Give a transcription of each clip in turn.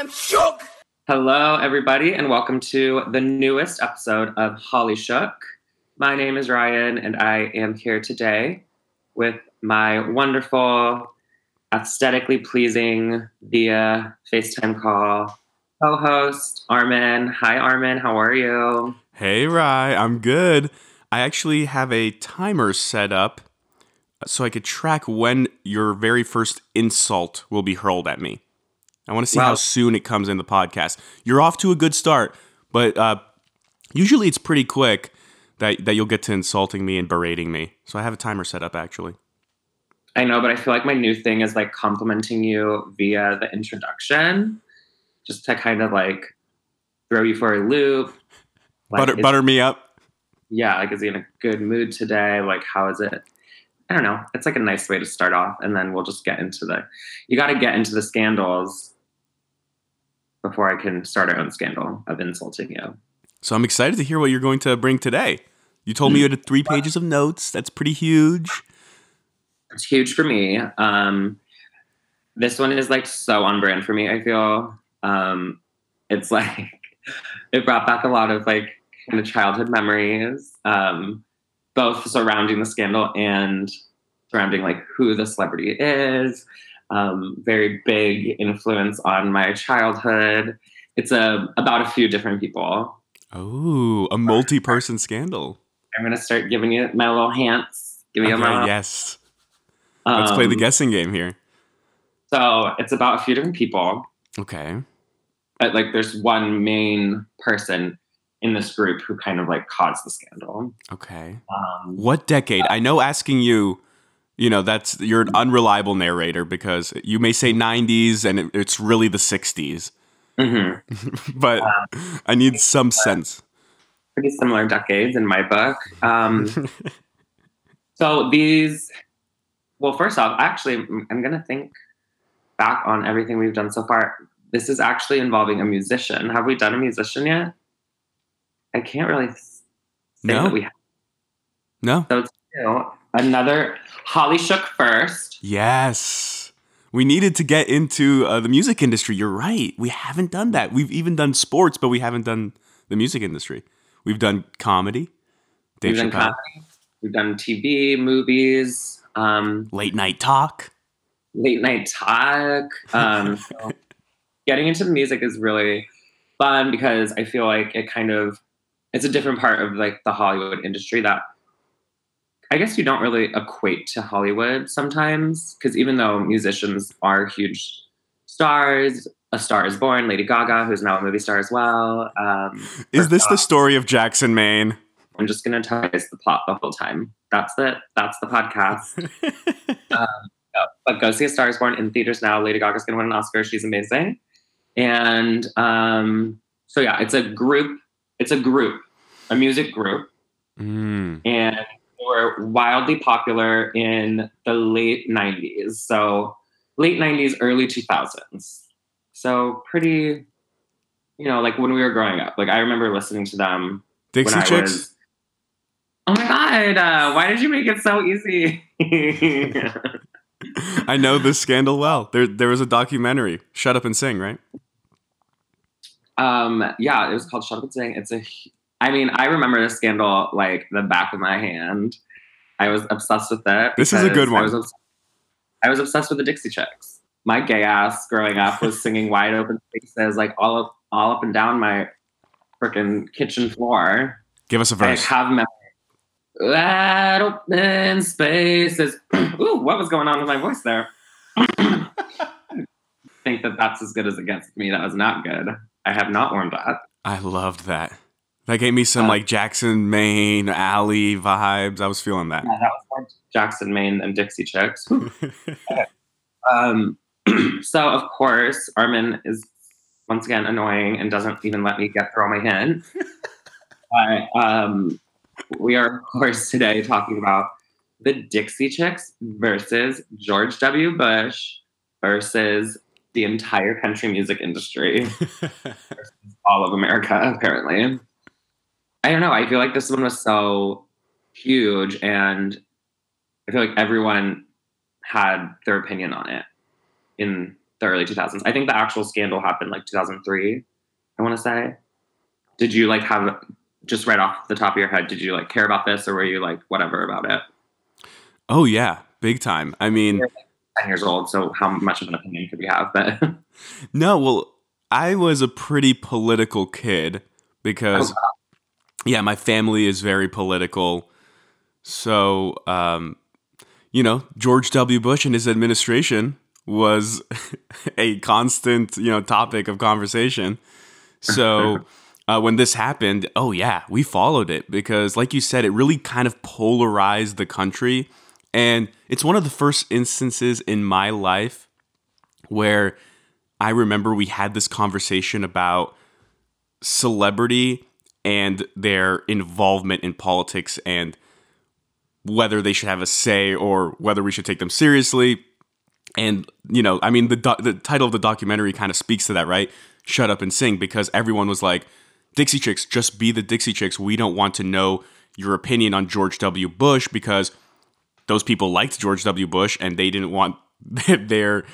I'm shook. Hello, everybody, and welcome to the newest episode of Holly Shook. My name is Ryan, and I am here today with my wonderful, aesthetically pleasing via FaceTime call co-host, Armin. Hi, Armin. How are you? Hey, Rye. I'm good. I actually have a timer set up so I could track when your very first insult will be hurled at me. I want to see how soon it comes in the podcast. You're off to a good start, but usually it's pretty quick that you'll get to insulting me and berating me. So I have a timer set up, actually. I know, but I feel like my new thing is like complimenting you via the introduction, just to kind of like throw you for a loop. Like, butter me up. Yeah, like, is he in a good mood today? Like, how is it? I don't know. It's like a nice way to start off, and then we'll just get into the scandals before I can start our own scandal of insulting you. So I'm excited to hear what you're going to bring today. You told me you had 3 pages of notes. That's pretty huge. It's huge for me. This one is like so on brand for me, I feel. It's like, it brought back a lot of like kind of childhood memories. Both surrounding the scandal and surrounding like who the celebrity is. Very big influence on my childhood. It's about a few different people. Oh, a multi-person scandal. I'm going to start giving you my little hints. Give me a little. Yes. Let's play the guessing game here. So it's about a few different people. Okay. But like there's one main person in this group who kind of like caused the scandal. Okay. What decade? I know asking you, that's, you're an unreliable narrator because you may say 90s and it's really the 60s. Mm-hmm. But I need some sense. Pretty similar decades in my book. So these, well, first off, actually, I'm going to think back on everything we've done so far. This is actually involving a musician. Have we done a musician yet? I can't really say that we have. No. So it's another Holly Shook first. Yes. We needed to get into the music industry. You're right. We haven't done that. We've even done sports, but we haven't done the music industry. We've done comedy. We've done TV, movies. Late night talk. So getting into music is really fun because I feel like it kind of, it's a different part of like the Hollywood industry that I guess you don't really equate to Hollywood sometimes, because even though musicians are huge stars, A Star Is Born, Lady Gaga, who's now a movie star as well. Is this the story of Jackson, Maine? I'm just going to tell you guys the plot the whole time. That's it. That's the podcast. But go see A Star Is Born in theaters now. Lady Gaga's going to win an Oscar. She's amazing. And so, yeah, it's a group, a music group. Mm. And they were wildly popular in the late 90s. So late 90s, early 2000s. So pretty, like when we were growing up. Like I remember listening to them. Dixie Chicks? Oh my God, why did you make it so easy? I know this scandal well. There was a documentary, Shut Up and Sing, right? Yeah, it was called Shut Up and Sing. I remember this scandal like the back of my hand. I was obsessed with it. This is a good one. I was obsessed with the Dixie Chicks. My gay ass growing up was singing Wide Open Spaces like all up and down my freaking kitchen floor. Give us a verse. I have memories. Wide open spaces. Ooh, what was going on with my voice there? I think that's as good as it gets to me. That was not good. I have not warmed up. I loved that. That gave me some like Jackson, Maine, Alley vibes. I was feeling that. Yeah, that was more Jackson, Maine and Dixie Chicks. Okay. So, of course, Armin is once again annoying and doesn't even let me get through all my hints. But, we are, of course, today talking about the Dixie Chicks versus George W. Bush versus the entire country music industry versus all of America, apparently. I don't know. I feel like this one was so huge, and I feel like everyone had their opinion on it in the early 2000s. I think the actual scandal happened like 2003, I want to say. Did you like have, just right off the top of your head, did you like care about this, or were you like whatever about it? Oh yeah, big time. I mean, you're like 10 years old, so how much of an opinion could we have? But no, well, I was a pretty political kid because, yeah, my family is very political. So, you know, George W. Bush and his administration was a constant, you know, topic of conversation. So when this happened, oh yeah, we followed it because, like you said, it really kind of polarized the country. And it's one of the first instances in my life where I remember we had this conversation about celebrity and their involvement in politics and whether they should have a say or whether we should take them seriously. And, you know, I mean, the title of the documentary kind of speaks to that, right? Shut Up and Sing, because everyone was like, Dixie Chicks, just be the Dixie Chicks. We don't want to know your opinion on George W. Bush because those people liked George W. Bush and they didn't want their,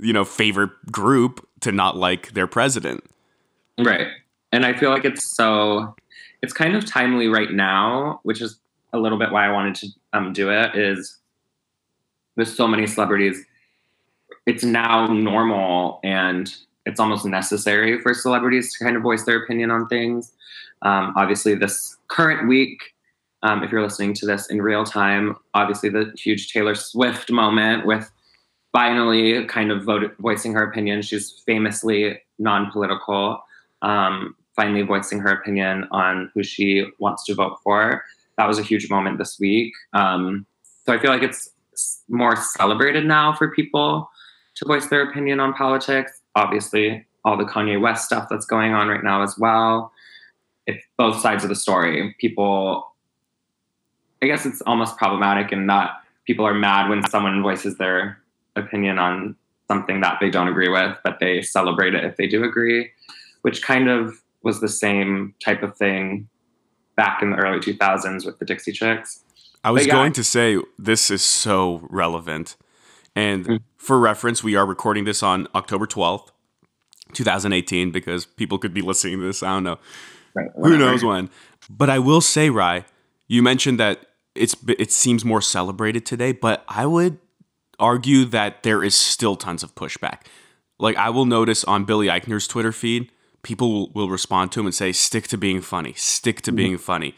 you know, favorite group to not like their president. Right. And I feel like it's kind of timely right now, which is a little bit why I wanted to do it, is with so many celebrities, it's now normal and it's almost necessary for celebrities to kind of voice their opinion on things. Obviously this current week, if you're listening to this in real time, obviously the huge Taylor Swift moment with finally kind of voicing her opinion. She's famously non-political, finally voicing her opinion on who she wants to vote for. That was a huge moment this week. So I feel like it's more celebrated now for people to voice their opinion on politics. Obviously, all the Kanye West stuff that's going on right now as well. It's both sides of the story. People, I guess it's almost problematic in that people are mad when someone voices their opinion on something that they don't agree with, but they celebrate it if they do agree, which kind of was the same type of thing back in the early 2000s with the Dixie Chicks. I was going to say, this is so relevant. And for reference, we are recording this on October 12th, 2018, because people could be listening to this. I don't know. Right, who knows when. But I will say, Rai, you mentioned that it seems more celebrated today, but I would argue that there is still tons of pushback. Like, I will notice on Billy Eichner's Twitter feed, people will respond to him and say, stick to being funny, stick to being funny.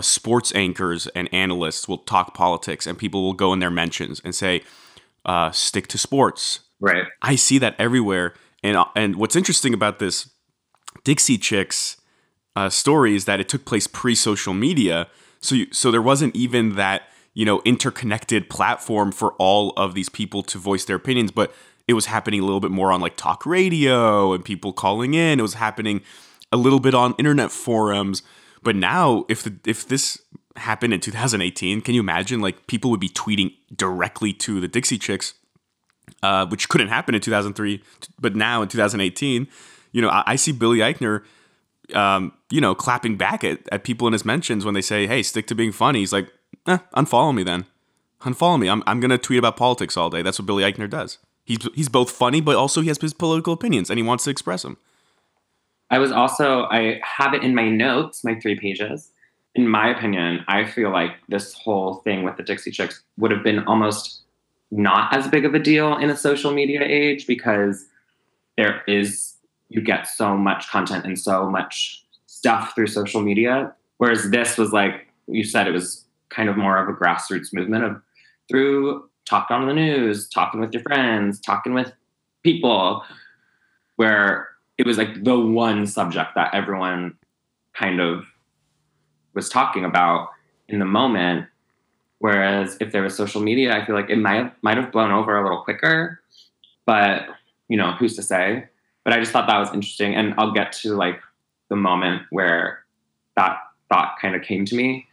Sports anchors and analysts will talk politics and people will go in their mentions and say, stick to sports. Right. I see that everywhere. And what's interesting about this Dixie Chicks story is that it took place pre-social media. So there wasn't even that, you know, interconnected platform for all of these people to voice their opinions, but it was happening a little bit more on like talk radio and people calling in. It was happening a little bit on internet forums. But now, if this happened in 2018, can you imagine? Like, people would be tweeting directly to the Dixie Chicks, which couldn't happen in 2003. But now in 2018, you know, I see Billy Eichner, you know, clapping back at people in his mentions when they say, "Hey, stick to being funny." He's like, "Unfollow me then. Unfollow me. I'm gonna tweet about politics all day." That's what Billy Eichner does. He's both funny, but also he has his political opinions and he wants to express them. I have it in my notes, my 3 pages. In my opinion, I feel like this whole thing with the Dixie Chicks would have been almost not as big of a deal in a social media age because you get so much content and so much stuff through social media. Whereas this was like, you said, it was kind of more of a grassroots movement of through talk on the news, talking with your friends, talking with people, where it was like the one subject that everyone kind of was talking about in the moment. Whereas if there was social media, I feel like it might have blown over a little quicker, but you know, who's to say? But I just thought that was interesting. And I'll get to like the moment where that thought kind of came to me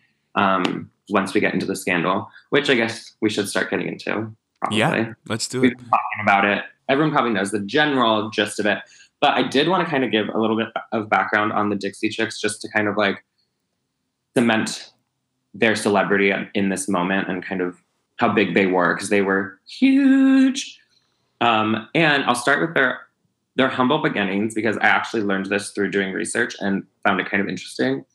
once we get into the scandal, which I guess we should start getting into. Probably. Yeah, let's do it. We've been talking about it. Everyone probably knows the general gist of it. But I did want to kind of give a little bit of background on the Dixie Chicks just to kind of like cement their celebrity in this moment and kind of how big they were, because they were huge. And I'll start with their humble beginnings, because I actually learned this through doing research and found it kind of interesting.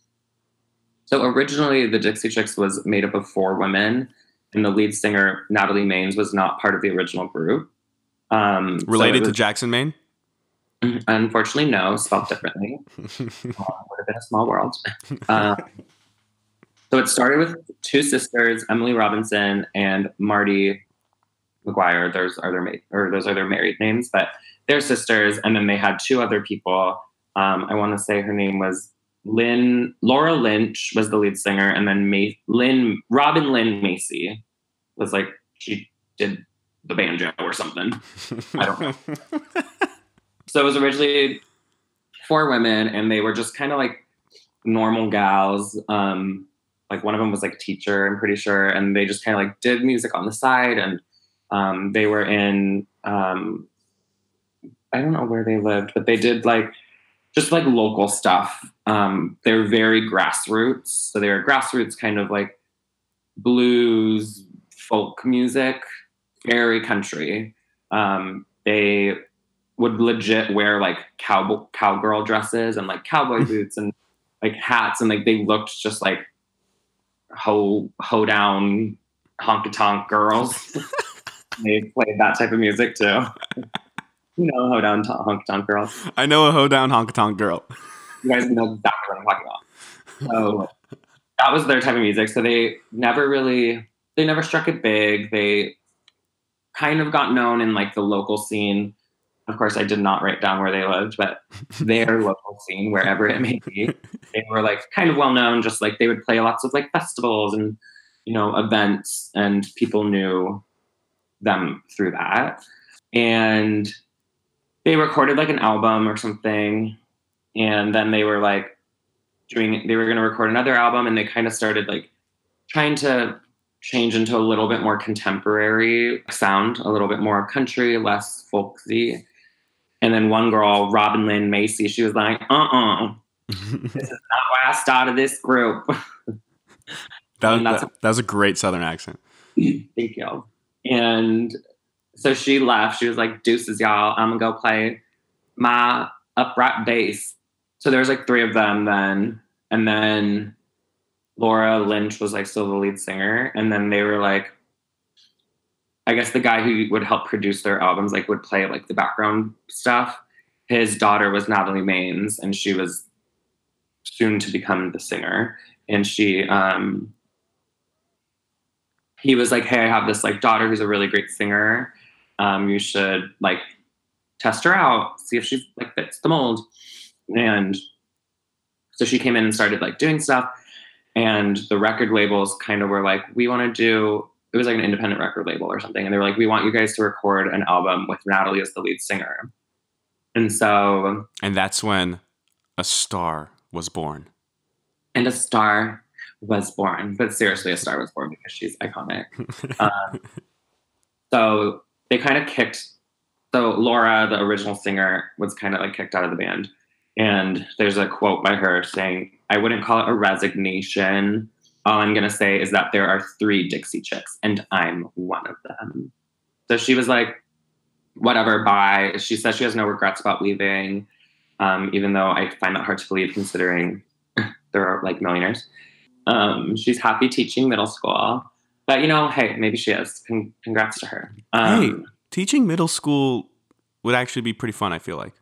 So originally, the Dixie Chicks was made up of 4 women, and the lead singer, Natalie Maines, was not part of the original group. Related to Jackson, Maine? Unfortunately, no. Spelled differently. It would have been a small world. So it started with 2 sisters, Emily Robinson and Marty McGuire. Those are their married names, but they're sisters. And then they had 2 other people. I want to say her name was Laura Lynch was the lead singer, and then Robin Lynn Macy was like, she did the banjo or something. I don't know. So it was originally 4 women, and they were just kind of like normal gals. Like one of them was like teacher, I'm pretty sure. And they just kind of like did music on the side. And they were in, I don't know where they lived, but they did like, just like local stuff. They were very grassroots. So they were grassroots kind of like blues, folk music, very country. They would legit wear like cowgirl dresses and like cowboy boots and like hats, and like they looked just like ho down honky-tonk girls. They played that type of music too. You know, ho down honky-tonk girls. I know a ho down honky-tonk girl. You guys know exactly what I'm talking about. So that was their type of music. So they never struck it big. They kind of got known in like the local scene. Of course, I did not write down where they lived, but their local scene, wherever it may be, they were like kind of well known. Just like they would play lots of like festivals and, you know, events, and people knew them through that. And they recorded like an album or something, and then they were like they were going to record another album, and they kind of started like trying to change into a little bit more contemporary sound, a little bit more country, less folksy. And then one girl, Robin Lynn Macy, she was like, this is not why I started this group. That was a great Southern accent. Thank you. And so she left. She was like, deuces, y'all. I'm going to go play my upright bass. So there was like 3 of them then. And then Laura Lynch was like still the lead singer. And then they were like, I guess the guy who would help produce their albums, like would play like the background stuff. His daughter was Natalie Maines, and she was soon to become the singer. And she, he was like, hey, I have this like daughter who's a really great singer. You should like test her out, see if she like fits the mold. And so she came in and started like doing stuff. And the record labels kind of were like, we want to do, it was like an independent record label or something. And they were like, we want you guys to record an album with Natalie as the lead singer. And so. And that's when a star was born. And a star was born. But seriously, a star was born because she's iconic. So they kind of kicked. So Laura, the original singer, was kind of like kicked out of the band. And there's a quote by her saying, I wouldn't call it a resignation. All I'm going to say is that there are 3 Dixie Chicks, and I'm one of them. So she was like, whatever, bye. She says she has no regrets about leaving, even though I find that hard to believe considering they're like millionaires. She's happy teaching middle school. But, you know, hey, maybe she is. Congrats to her. Hey, teaching middle school would actually be pretty fun, I feel like.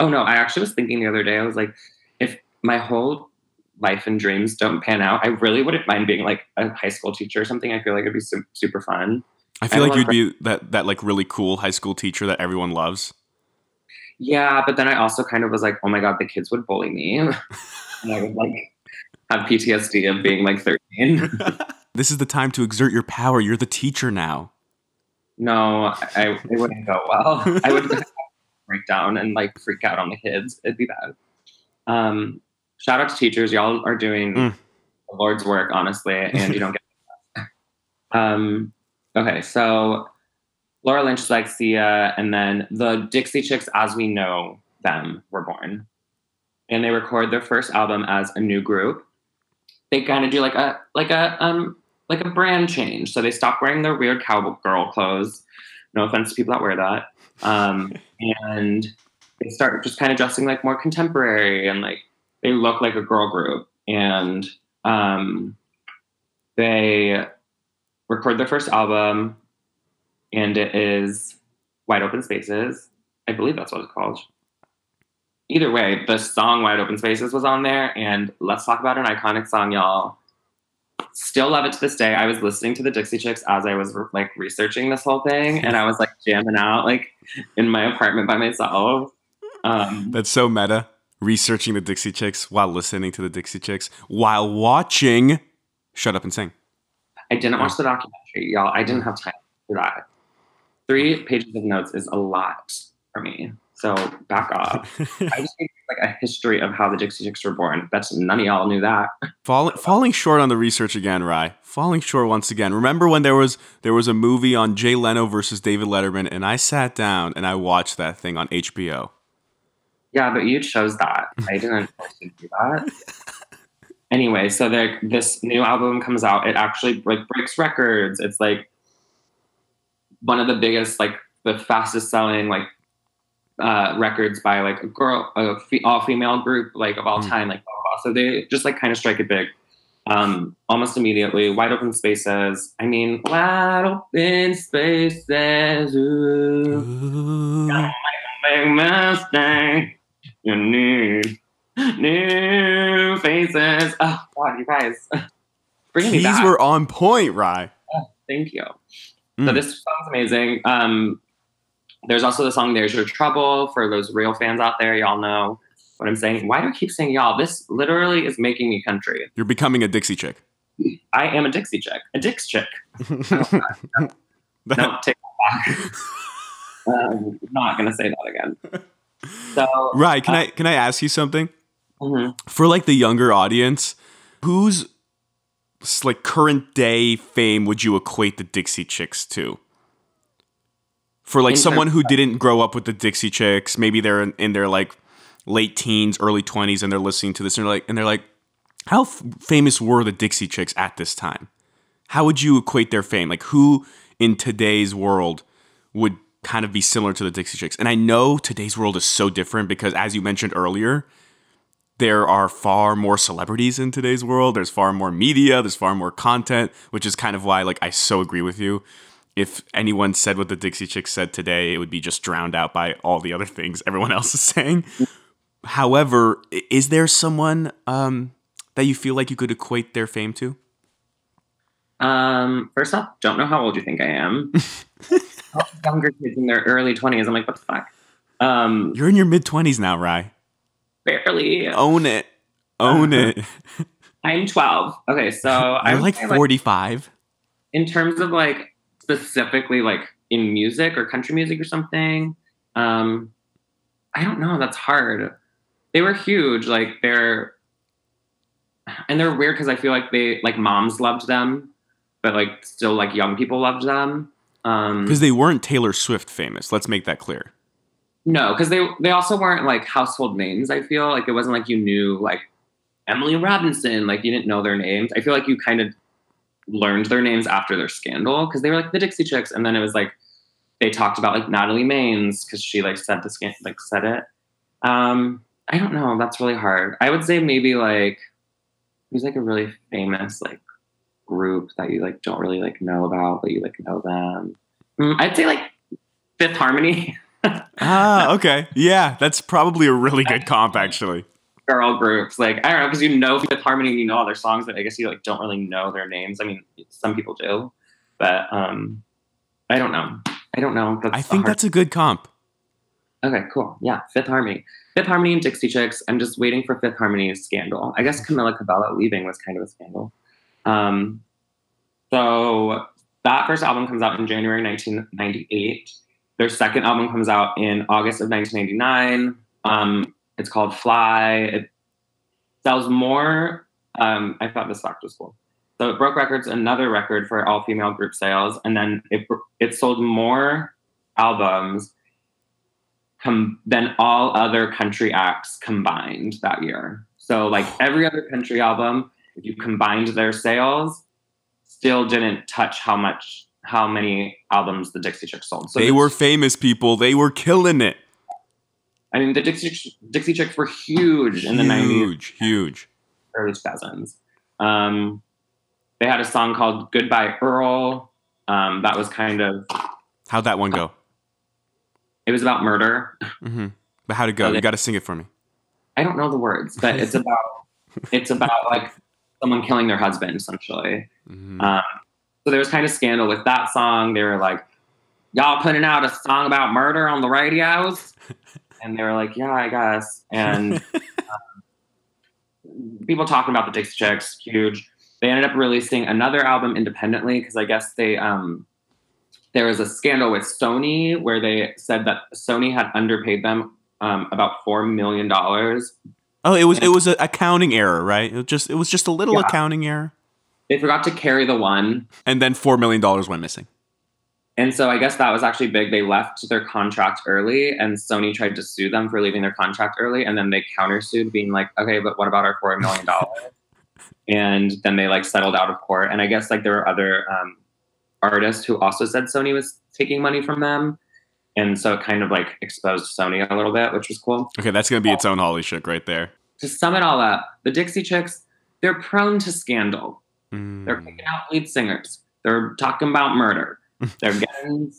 Oh, no, I actually was thinking the other day, I was like, if my whole life and dreams don't pan out, I really wouldn't mind being like a high school teacher or something. I feel like it'd be super fun. I feel like you'd be that like really cool high school teacher that everyone loves. Yeah, but then I also kind of was like, oh my God, the kids would bully me. And I would like have PTSD of being like 13. This is the time to exert your power. You're the teacher now. No, it wouldn't go well. I would break down and like freak out on the kids. It'd be bad. Shout out to teachers. Y'all are doing the Lord's work, honestly, and you don't get that. Okay, so Laura Lynch is like, see ya, and then the Dixie Chicks as we know them were born. And they record their first album as a new group. They kind of do like a brand change. So they stop wearing their weird cowgirl clothes. No offense to people that wear that. And they start just kind of dressing like more contemporary, and like they look like a girl group. And they record their first album, and it is Wide Open Spaces. I believe that's what it's called. Either way, the song Wide Open Spaces was on there, and let's talk about an iconic song, y'all. Still love it to this day. I was listening to the Dixie Chicks as I was like researching this whole thing, and I was like jamming out like in my apartment by myself. That's so meta. Researching the Dixie Chicks while listening to the Dixie Chicks while watching Shut Up and Sing. I didn't watch the documentary, y'all. I didn't have time for that. 3 pages of notes is a lot for me. So back off. I just think it's like a history of how the Dixie Chicks were born. That's none of y'all knew that. Falling short on the research again, Rye. Falling short once again. Remember when there was a movie on Jay Leno versus David Letterman, and I sat down and I watched that thing on HBO. Yeah, but you chose that. I didn't do that. Anyway, so this new album comes out. It actually like breaks records. It's like one of the biggest, like the fastest selling, like records by like a all-female group like of all time, like so they just like kind of strike it big almost immediately. Wide Open Spaces, I mean, wide open spaces, ooh. Don't make a big mistake, you need new faces. Oh god, you guys bring me back. These were on point, Rye. Oh, thank you. So this song's amazing. There's also the song There's Your Trouble for those real fans out there. Y'all know what I'm saying. Why do I keep saying y'all? This literally is making me country. You're becoming a Dixie chick. I am a Dixie chick. A Dix chick. No, take that back. I'm not going to say that again. So, right. Can I ask you something? Mm-hmm. For like the younger audience, whose like current day fame would you equate the Dixie Chicks to? For like someone who didn't grow up with the Dixie Chicks, maybe they're in their like late teens, early 20s, and they're listening to this, and they're like, how famous were the Dixie Chicks at this time? How would you equate their fame? Like, who in today's world would kind of be similar to the Dixie Chicks? And I know today's world is so different because, as you mentioned earlier, there are far more celebrities in today's world. There's far more media. There's far more content, which is kind of why, like, I so agree with you. If anyone said what the Dixie Chicks said today, it would be just drowned out by all the other things everyone else is saying. However, is there someone that you feel like you could equate their fame to? First off, don't know how old you think I am. Younger kids in their early 20s. I'm like, what the fuck? You're in your mid-20s now, Rye. Barely. Own it. I'm 12. Okay, so I'm like 45. Like, in terms of like... specifically like in music or country music or something. I don't know. That's hard. They were huge. Like they're weird because I feel like they, like moms loved them, but like still like young people loved them. Because they weren't Taylor Swift famous. Let's make that clear. No, because they also weren't like household names. I feel like it wasn't like you knew like Emily Robinson, like you didn't know their names. I feel like you kind of learned their names after their scandal because they were like the Dixie Chicks, and then it was like they talked about like Natalie Maines because she like said it. I don't know, that's really hard. I would say maybe like who's like a really famous like group that you like don't really like know about but you like know them. I'd say like Fifth Harmony. Okay, yeah, that's probably a really good comp actually. Girl groups, like I don't know, because you know Fifth Harmony, you know all their songs, but I guess you like don't really know their names. I mean, some people do, but I don't know. I think that's a good comp. Okay, cool. Yeah, Fifth Harmony and Dixie Chicks. I'm just waiting for Fifth Harmony's scandal. I guess Camila Cabello leaving was kind of a scandal. So that first album comes out in January 1998. Their second album comes out in August of 1999. It's called Fly. It sells more. I thought this fact was cool. So it broke records, another record for all-female group sales. And then it sold more albums than all other country acts combined that year. So like every other country album, if you combined their sales, still didn't touch how much how many albums the Dixie Chicks sold. So they were famous people. They were killing it. I mean, the Dixie Chicks were huge in the 90s. Huge. Early 2000s. They had a song called Goodbye Earl. That was kind of... How'd that one go? It was about murder. Mm-hmm. But how'd it go? So you got to sing it for me. I don't know the words, but it's about like someone killing their husband, essentially. Mm-hmm. So there was kind of scandal with that song. They were like, y'all putting out a song about murder on the radios? And they were like, yeah, I guess. And people talking about the Dixie Chicks, huge. They ended up releasing another album independently because I guess they there was a scandal with Sony where they said that Sony had underpaid them about $4 million. Oh, it was an accounting error, right? It was just a little accounting error. They forgot to carry the one. And then $4 million went missing. And so I guess that was actually big. They left their contract early and Sony tried to sue them for leaving their contract early. And then they countersued being like, okay, but what about our $4 million? And then they like settled out of court. And I guess like there were other artists who also said Sony was taking money from them. And so it kind of like exposed Sony a little bit, which was cool. Okay, that's going to be its own Holly Shook right there. To sum it all up, the Dixie Chicks, they're prone to scandal. Mm. They're picking out lead singers. They're talking about murder. They're getting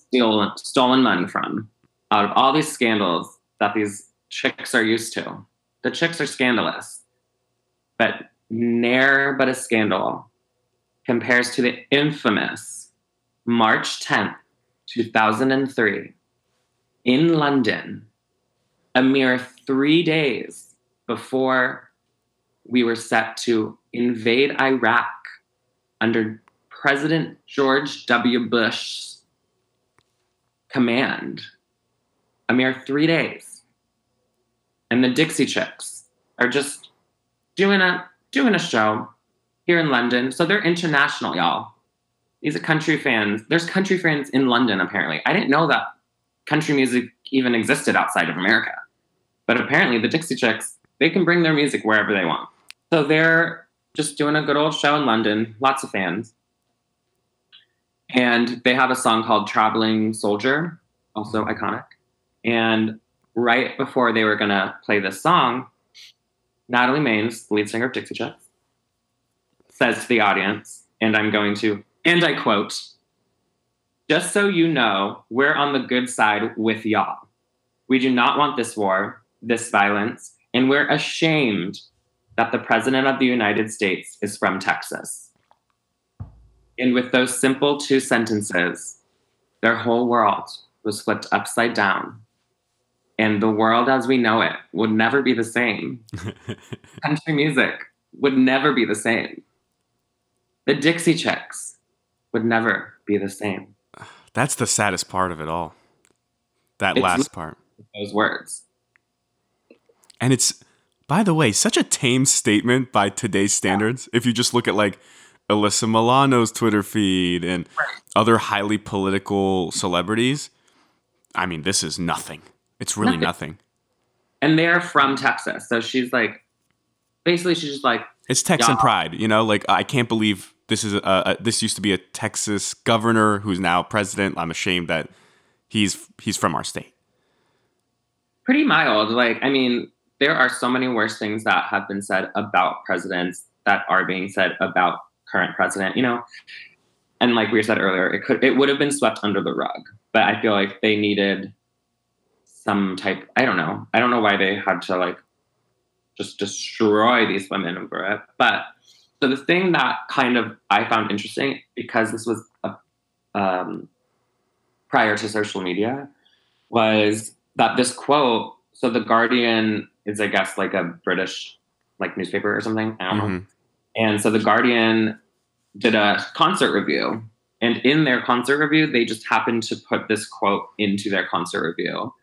stolen money from. Out of all these scandals that these chicks are used to, the chicks are scandalous. But ne'er but a scandal compares to the infamous March 10th, 2003, in London, a mere 3 days before we were set to invade Iraq under President George W. Bush's command, a mere 3 days. And the Dixie Chicks are just doing a show here in London. So they're international, y'all. These are country fans. There's country fans in London, apparently. I didn't know that country music even existed outside of America. But apparently the Dixie Chicks, they can bring their music wherever they want. So they're just doing a good old show in London. Lots of fans. And they have a song called Traveling Soldier, also iconic. And right before they were going to play this song, Natalie Maines, the lead singer of Dixie Chicks, says to the audience, and I quote, "Just so you know, we're on the good side with y'all. We do not want this war, this violence, and we're ashamed that the President of the United States is from Texas." And with those simple two sentences, their whole world was flipped upside down. And the world as we know it would never be the same. Country music would never be the same. The Dixie Chicks would never be the same. That's the saddest part of it all. It's last part. Those words. And it's, by the way, such a tame statement by today's standards. If you just look at like Alyssa Milano's Twitter feed and other highly political celebrities. I mean, this is nothing. It's really nothing. And they're from Texas. So she's like, basically she's just like, it's Texan pride, you know, like, I can't believe this is this used to be a Texas governor who's now president. I'm ashamed that he's from our state. Pretty mild. Like, I mean, there are so many worse things that have been said about presidents that are being said about current president, you know, and like we said earlier, it would have been swept under the rug, but I feel like they needed some type. I don't know why they had to like just destroy these women over it. But so the thing that kind of I found interesting, because this was prior to social media, was that this quote. So The Guardian is, I guess, like a British like newspaper or something. I don't know. And so The Guardian did a concert review, and in their concert review, they just happened to put this quote into their concert review.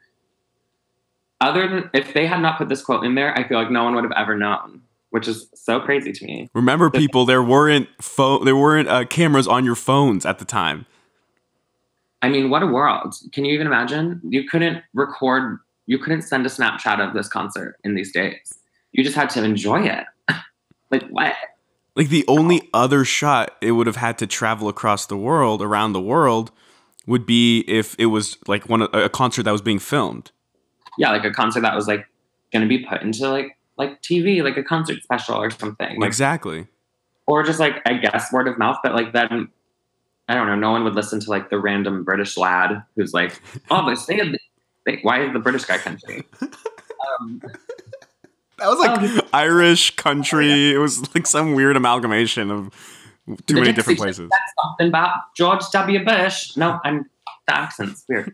Other than if they had not put this quote in there, I feel like no one would have ever known, which is so crazy to me. Remember, people, there weren't cameras on your phones at the time. I mean, what a world. Can you even imagine? You couldn't record, you couldn't send a Snapchat of this concert in these days. You just had to enjoy it. Like, what? Like the only other shot it would have had to travel across the world, around the world, would be if it was like a concert that was being filmed. Yeah, like a concert that was like going to be put into like TV, like a concert special or something. Like, exactly. Or just like, I guess, word of mouth. But like then, I don't know, no one would listen to like the random British lad who's like, oh, why is the British guy country? That was like Irish country. Oh, yeah. It was like some weird amalgamation of too many different places. That's something about George W. Bush. No, the accent's weird.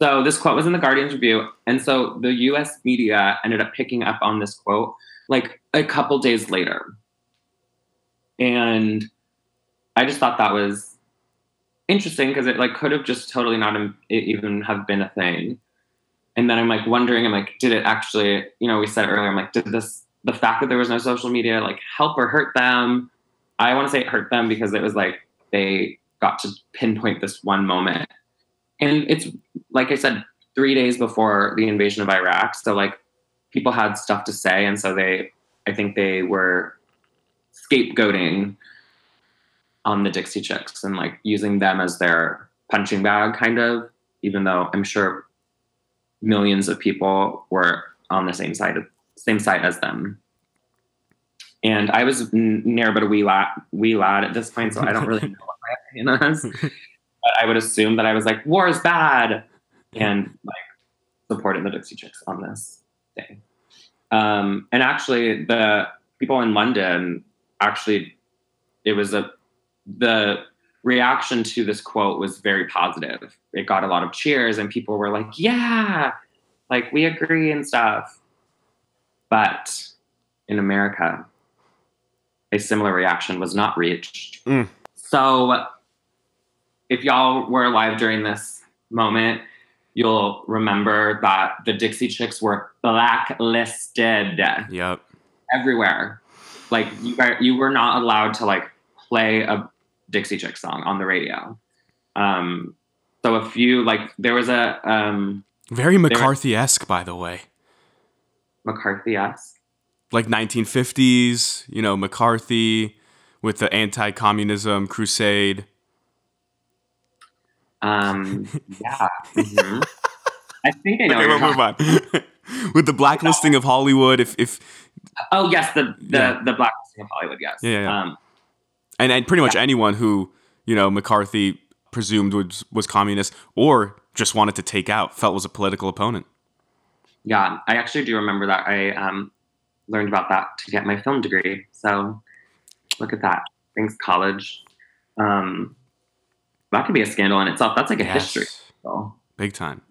So this quote was in the Guardian's review. And so the U.S. media ended up picking up on this quote like a couple days later. And I just thought that was interesting because it like could have just totally not even have been a thing. And then I'm like wondering, I'm like, did it actually, you know, we said earlier, I'm like, did the fact that there was no social media like help or hurt them? I want to say it hurt them because it was like, they got to pinpoint this one moment. And it's, like I said, 3 days before the invasion of Iraq. So like people had stuff to say. And so I think they were scapegoating on the Dixie Chicks and like using them as their punching bag kind of, even though I'm sure millions of people were on the same side as them. And I was near but a wee lad at this point, so I don't really know what my opinion is. But I would assume that I was like, war is bad, and like supported the Dixie Chicks on this thing. And actually the people in London, the reaction to this quote was very positive. It got a lot of cheers and people were like, yeah, like we agree and stuff. But in America, a similar reaction was not reached. Mm. So if y'all were alive during this moment, you'll remember that the Dixie Chicks were blacklisted. Yep. Everywhere. Like you were not allowed to like play a Dixie Chick song on the radio. So a few, like there was a very McCarthy-esque, by the way. McCarthy-esque? Like 1950s, you know, McCarthy with the anti-communism crusade. Yeah. Mm-hmm. I think I know. Okay, we'll move on. With the blacklisting of Hollywood, if oh yes, the blacklisting of Hollywood, yes. Yeah. And pretty much anyone who, you know, McCarthy presumed was communist or just wanted to take out, felt was a political opponent. Yeah, I actually do remember that. I learned about that to get my film degree. So look at that. Thanks, college. That could be a scandal in itself. That's like a history. So. Big time.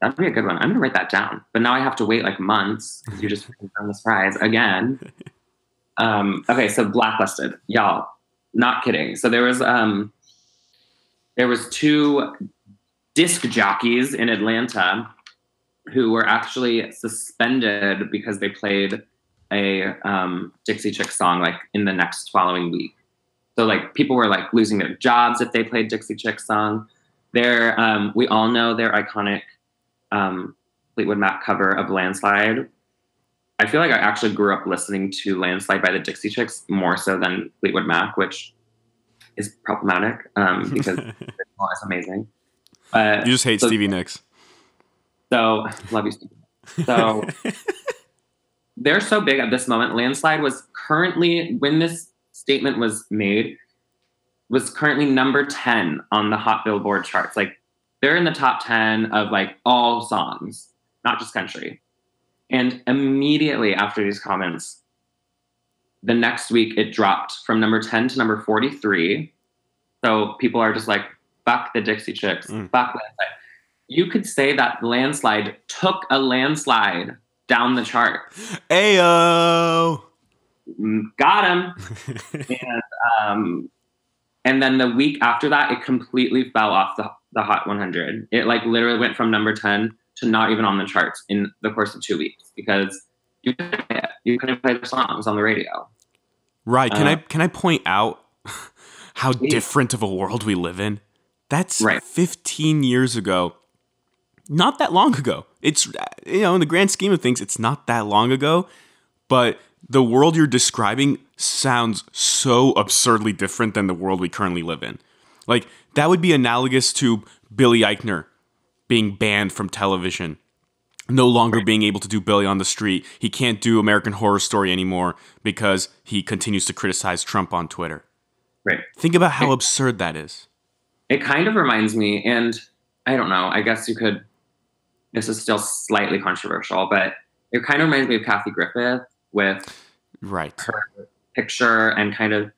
That'd be a good one. I'm going to write that down. But now I have to wait like months because you just won this prize again. Okay, so blacklisted. Y'all. Not kidding. So there was two disc jockeys in Atlanta who were actually suspended because they played a Dixie Chick song like in the next following week. So like people were like losing their jobs if they played Dixie Chick song. Their we all know their iconic Fleetwood Mac cover of Landslide. I feel like I actually grew up listening to Landslide by the Dixie Chicks more so than Fleetwood Mac, which is problematic because it's amazing. You just hate Stevie Nicks. So, love you, Stevie Nicks. So, they're so big at this moment. Landslide was currently, when this statement was made, was currently number 10 on the Hot Billboard charts. Like, they're in the top 10 of, like, all songs, not just country. And immediately after these comments, the next week it dropped from number 10 to number 43. So people are just like, fuck the Dixie Chicks, fuck Landslide. You could say that Landslide took a landslide down the chart. Ayo! Got him! And then the week after that, it completely fell off the Hot 100. It like literally went from number 10 to not even on the charts in the course of 2 weeks because you couldn't play the songs on the radio. Right. Can I point out how different of a world we live in? That's right. 15 years ago. Not that long ago. It's, you know, in the grand scheme of things, it's not that long ago, but the world you're describing sounds so absurdly different than the world we currently live in. Like, that would be analogous to Billy Eichner being banned from television, no longer being able to do Billy on the Street. He can't do American Horror Story anymore because he continues to criticize Trump on Twitter. Right. Think about how absurd that is. It kind of reminds me, and I don't know, I guess you could, this is still slightly controversial, but it kind of reminds me of Kathy Griffith with her picture and kind of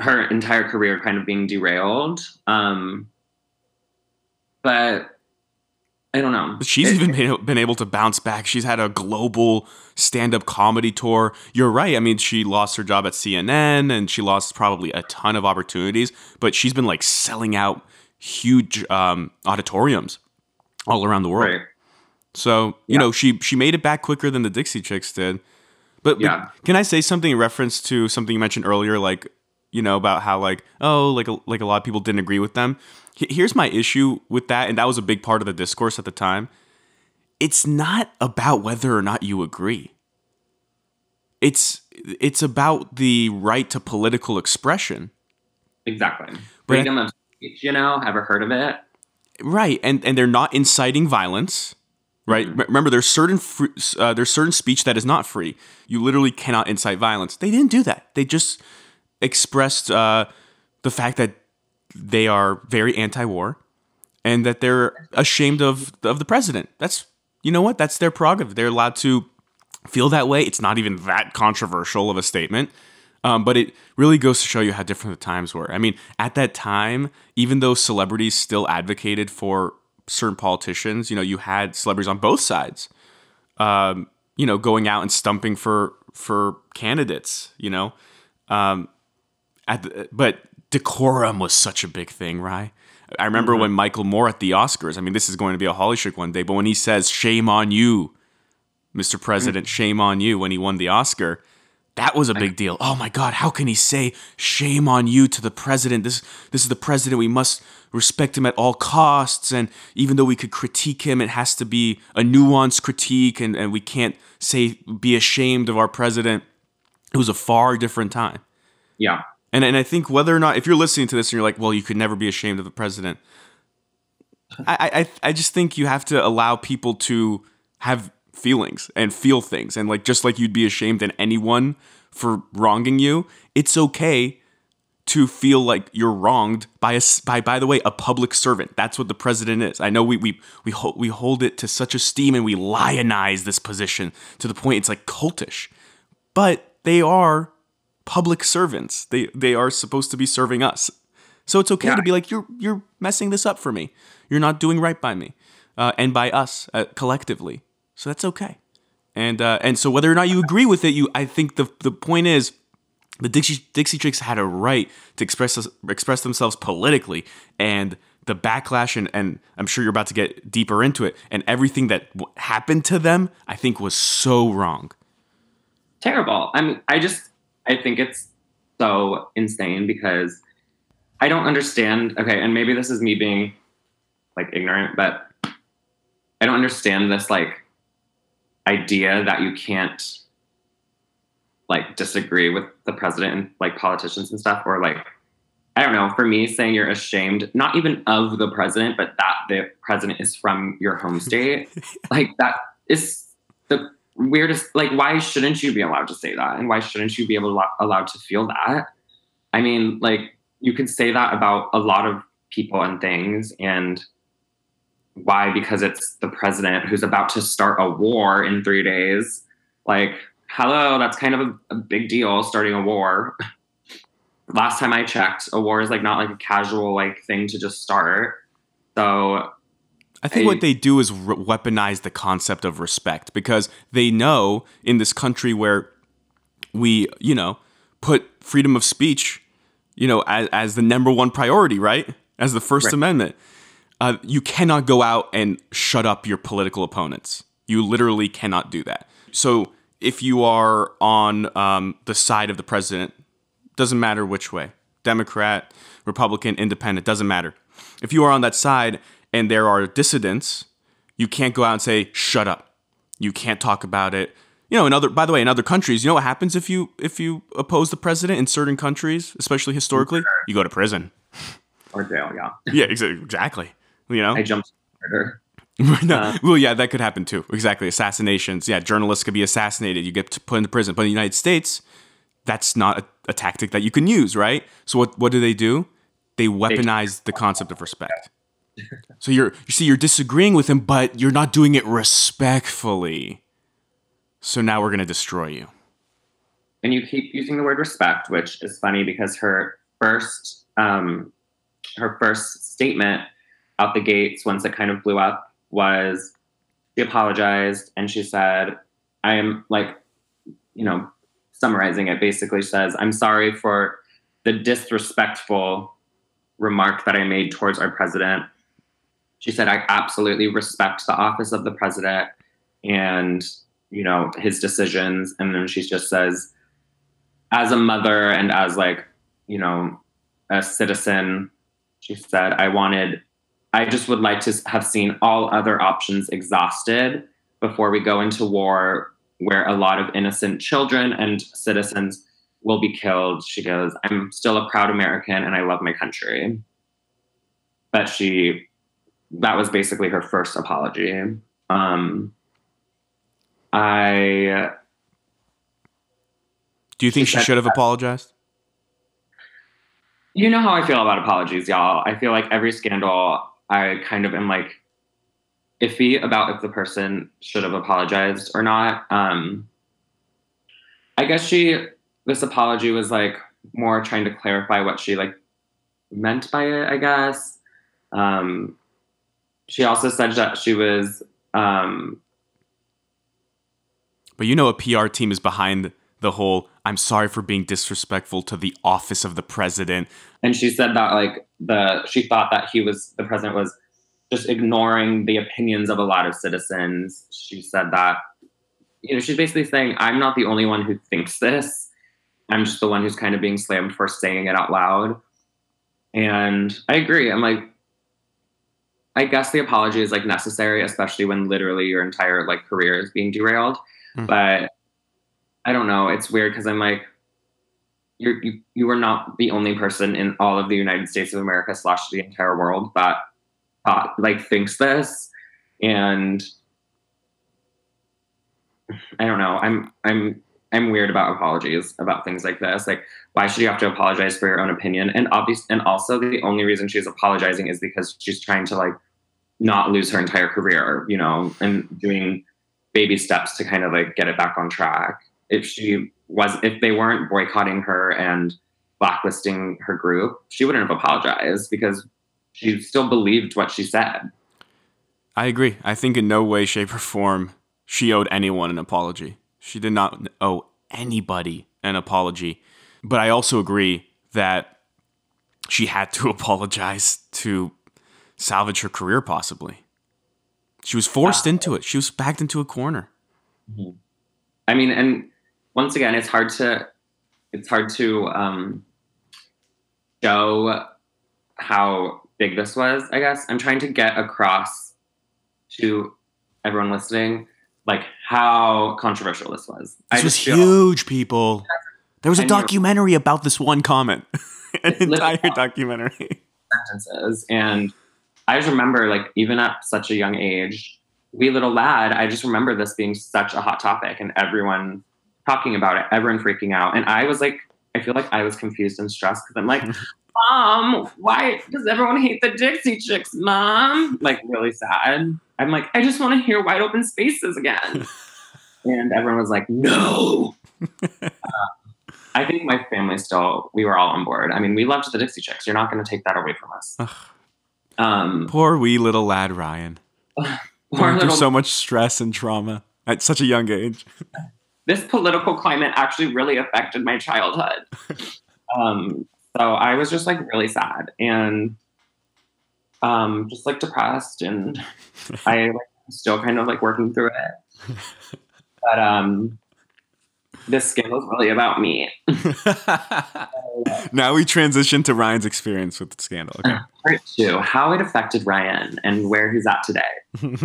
her entire career kind of being derailed. But I don't know. But she's even been able to bounce back. She's had a global stand-up comedy tour. You're right. I mean, she lost her job at CNN and she lost probably a ton of opportunities, but she's been like selling out huge auditoriums all around the world. Right. So, you know, she made it back quicker than the Dixie Chicks did. But can I say something in reference to something you mentioned earlier, like, you know, about how like, oh, like a lot of people didn't agree with them. Here's my issue with that, and that was a big part of the discourse at the time. It's not about whether or not you agree. It's about the right to political expression. Exactly. Freedom of speech, you know, ever heard of it? Right, and they're not inciting violence, right? Mm-hmm. Remember, there's certain speech that is not free. You literally cannot incite violence. They didn't do that. They just expressed the fact that they are very anti-war and that they're ashamed of the president. That's, you know what? That's their prerogative. They're allowed to feel that way. It's not even that controversial of a statement. But it really goes to show you how different the times were. I mean, at that time, even though celebrities still advocated for certain politicians, you know, you had celebrities on both sides, you know, going out and stumping for candidates, you know, but decorum was such a big thing, right? I remember when Michael Moore at the Oscars, I mean, this is going to be a Hollywood one day, but when he says, "Shame on you, Mr. President, shame on you," when he won the Oscar, that was a big deal. Oh my God, how can he say shame on you to the president? This is the president. We must respect him at all costs. And even though we could critique him, it has to be a nuanced critique and we can't say be ashamed of our president. It was a far different time. Yeah. And I think whether or not, if you're listening to this and you're like, well, you could never be ashamed of the president, I just think you have to allow people to have feelings and feel things. And like, just like you'd be ashamed at anyone for wronging you, it's okay to feel like you're wronged by the way, a public servant. That's what the president is. I know we hold it to such esteem and we lionize this position to the point it's like cultish, but they are public servants. They are supposed to be serving us. So it's okay to be like, you're messing this up for me. You're not doing right by me and by us collectively. So that's okay. And so whether or not you agree with it, I think the point is the Dixie Chicks had a right to express themselves politically, and the backlash, and I'm sure you're about to get deeper into it, and everything that happened to them, I think was so wrong. Terrible. I mean, I think it's so insane because I don't understand. Okay, and maybe this is me being like ignorant, but I don't understand this like idea that you can't like disagree with the president and like politicians and stuff, or like, I don't know, for me saying you're ashamed, not even of the president, but that the president is from your home state. Like that is the weirdest. Like, why shouldn't you be allowed to say that, and why shouldn't you be able to allowed to feel that? I mean, like, you could say that about a lot of people and things, and why? Because it's the president who's about to start a war in 3 days. Like, hello, that's kind of a big deal, starting a war. Last time I checked, a war is like not like a casual like thing to just start. So I think what they do is weaponize the concept of respect, because they know in this country where we, you know, put freedom of speech, you know, as the number one priority, right? As the First Amendment, you cannot go out and shut up your political opponents. You literally cannot do that. So if you are on the side of the president, doesn't matter which way, Democrat, Republican, Independent, doesn't matter. If you are on that side and there are dissidents, you can't go out and say, shut up. You can't talk about it. you know, in other, by the way, in other countries, you know what happens if you oppose the president in certain countries, especially historically? Murder. You go to prison. Or jail, yeah. Yeah, exactly. You know? I jumped murder. No. Well, yeah, that could happen too. Exactly. Assassinations. Yeah, journalists could be assassinated. You get to put into prison. But in the United States, that's not a tactic that you can use, right? So what do? They weaponize the concept of respect. So you're disagreeing with him, but you're not doing it respectfully. So now we're going to destroy you. And you keep using the word respect, which is funny because her first statement out the gates, once it kind of blew up, was she apologized and she said, I am, like, you know, summarizing it basically, says, I'm sorry for the disrespectful remark that I made towards our president. She said, I absolutely respect the office of the president and, you know, his decisions. And then she just says, as a mother and as, like, you know, a citizen, she said, I just would like to have seen all other options exhausted before we go into war where a lot of innocent children and citizens will be killed. She goes, I'm still a proud American and I love my country. But that was basically her first apology. Do you think she should have apologized? You know how I feel about apologies, y'all. I feel like every scandal, I kind of am, like, iffy about if the person should have apologized or not. I guess this apology was, like, more trying to clarify what she, like, meant by it, I guess. She also said that she was... But you know a PR team is behind the whole, I'm sorry for being disrespectful to the office of the president. And she said that, like, she thought that the president was just ignoring the opinions of a lot of citizens. She said that, you know, she's basically saying, I'm not the only one who thinks this. I'm just the one who's kind of being slammed for saying it out loud. And I agree. I'm like, I guess the apology is, like, necessary, especially when literally your entire, like, career is being derailed. Mm-hmm. But I don't know. It's weird because I'm like, you were not the only person in all of the United States of America / the entire world that thinks this, and I don't know. I'm weird about apologies about things like this. Like, why should you have to apologize for your own opinion? And also the only reason she's apologizing is because she's trying to, like, not lose her entire career, you know, and doing baby steps to kind of, like, get it back on track. If they weren't boycotting her and blacklisting her group, she wouldn't have apologized because she still believed what she said. I agree. I think in no way, shape, or form she owed anyone an apology. She did not owe anybody an apology. But I also agree that she had to apologize to salvage her career, possibly. She was forced into it. She was backed into a corner. Mm-hmm. I mean, and once again, it's hard to show how big this was, I guess. I'm trying to get across to everyone listening, like, how controversial this was. This was huge, people. There was a documentary about this one comment. An entire documentary. Sentences. And I just remember, like, even at such a young age, wee little lad, I just remember this being such a hot topic and everyone talking about it, everyone freaking out. And I was like, I feel like I was confused and stressed because I'm like, Mom, why does everyone hate the Dixie Chicks, Mom? Like, really sad. I'm like, I just want to hear Wide Open Spaces again. And everyone was like, no. I think my family we were all on board. I mean, we loved the Dixie Chicks. You're not going to take that away from us. Poor wee little lad Ryan. Going through so much stress and trauma at such a young age. This political climate actually really affected my childhood. So I was just, like, really sad and just, like, depressed, and I, like, still kind of, like, working through it. But this scandal is really about me. Now we transition to Ryan's experience with the scandal. Okay. Part two, how it affected Ryan and where he's at today. So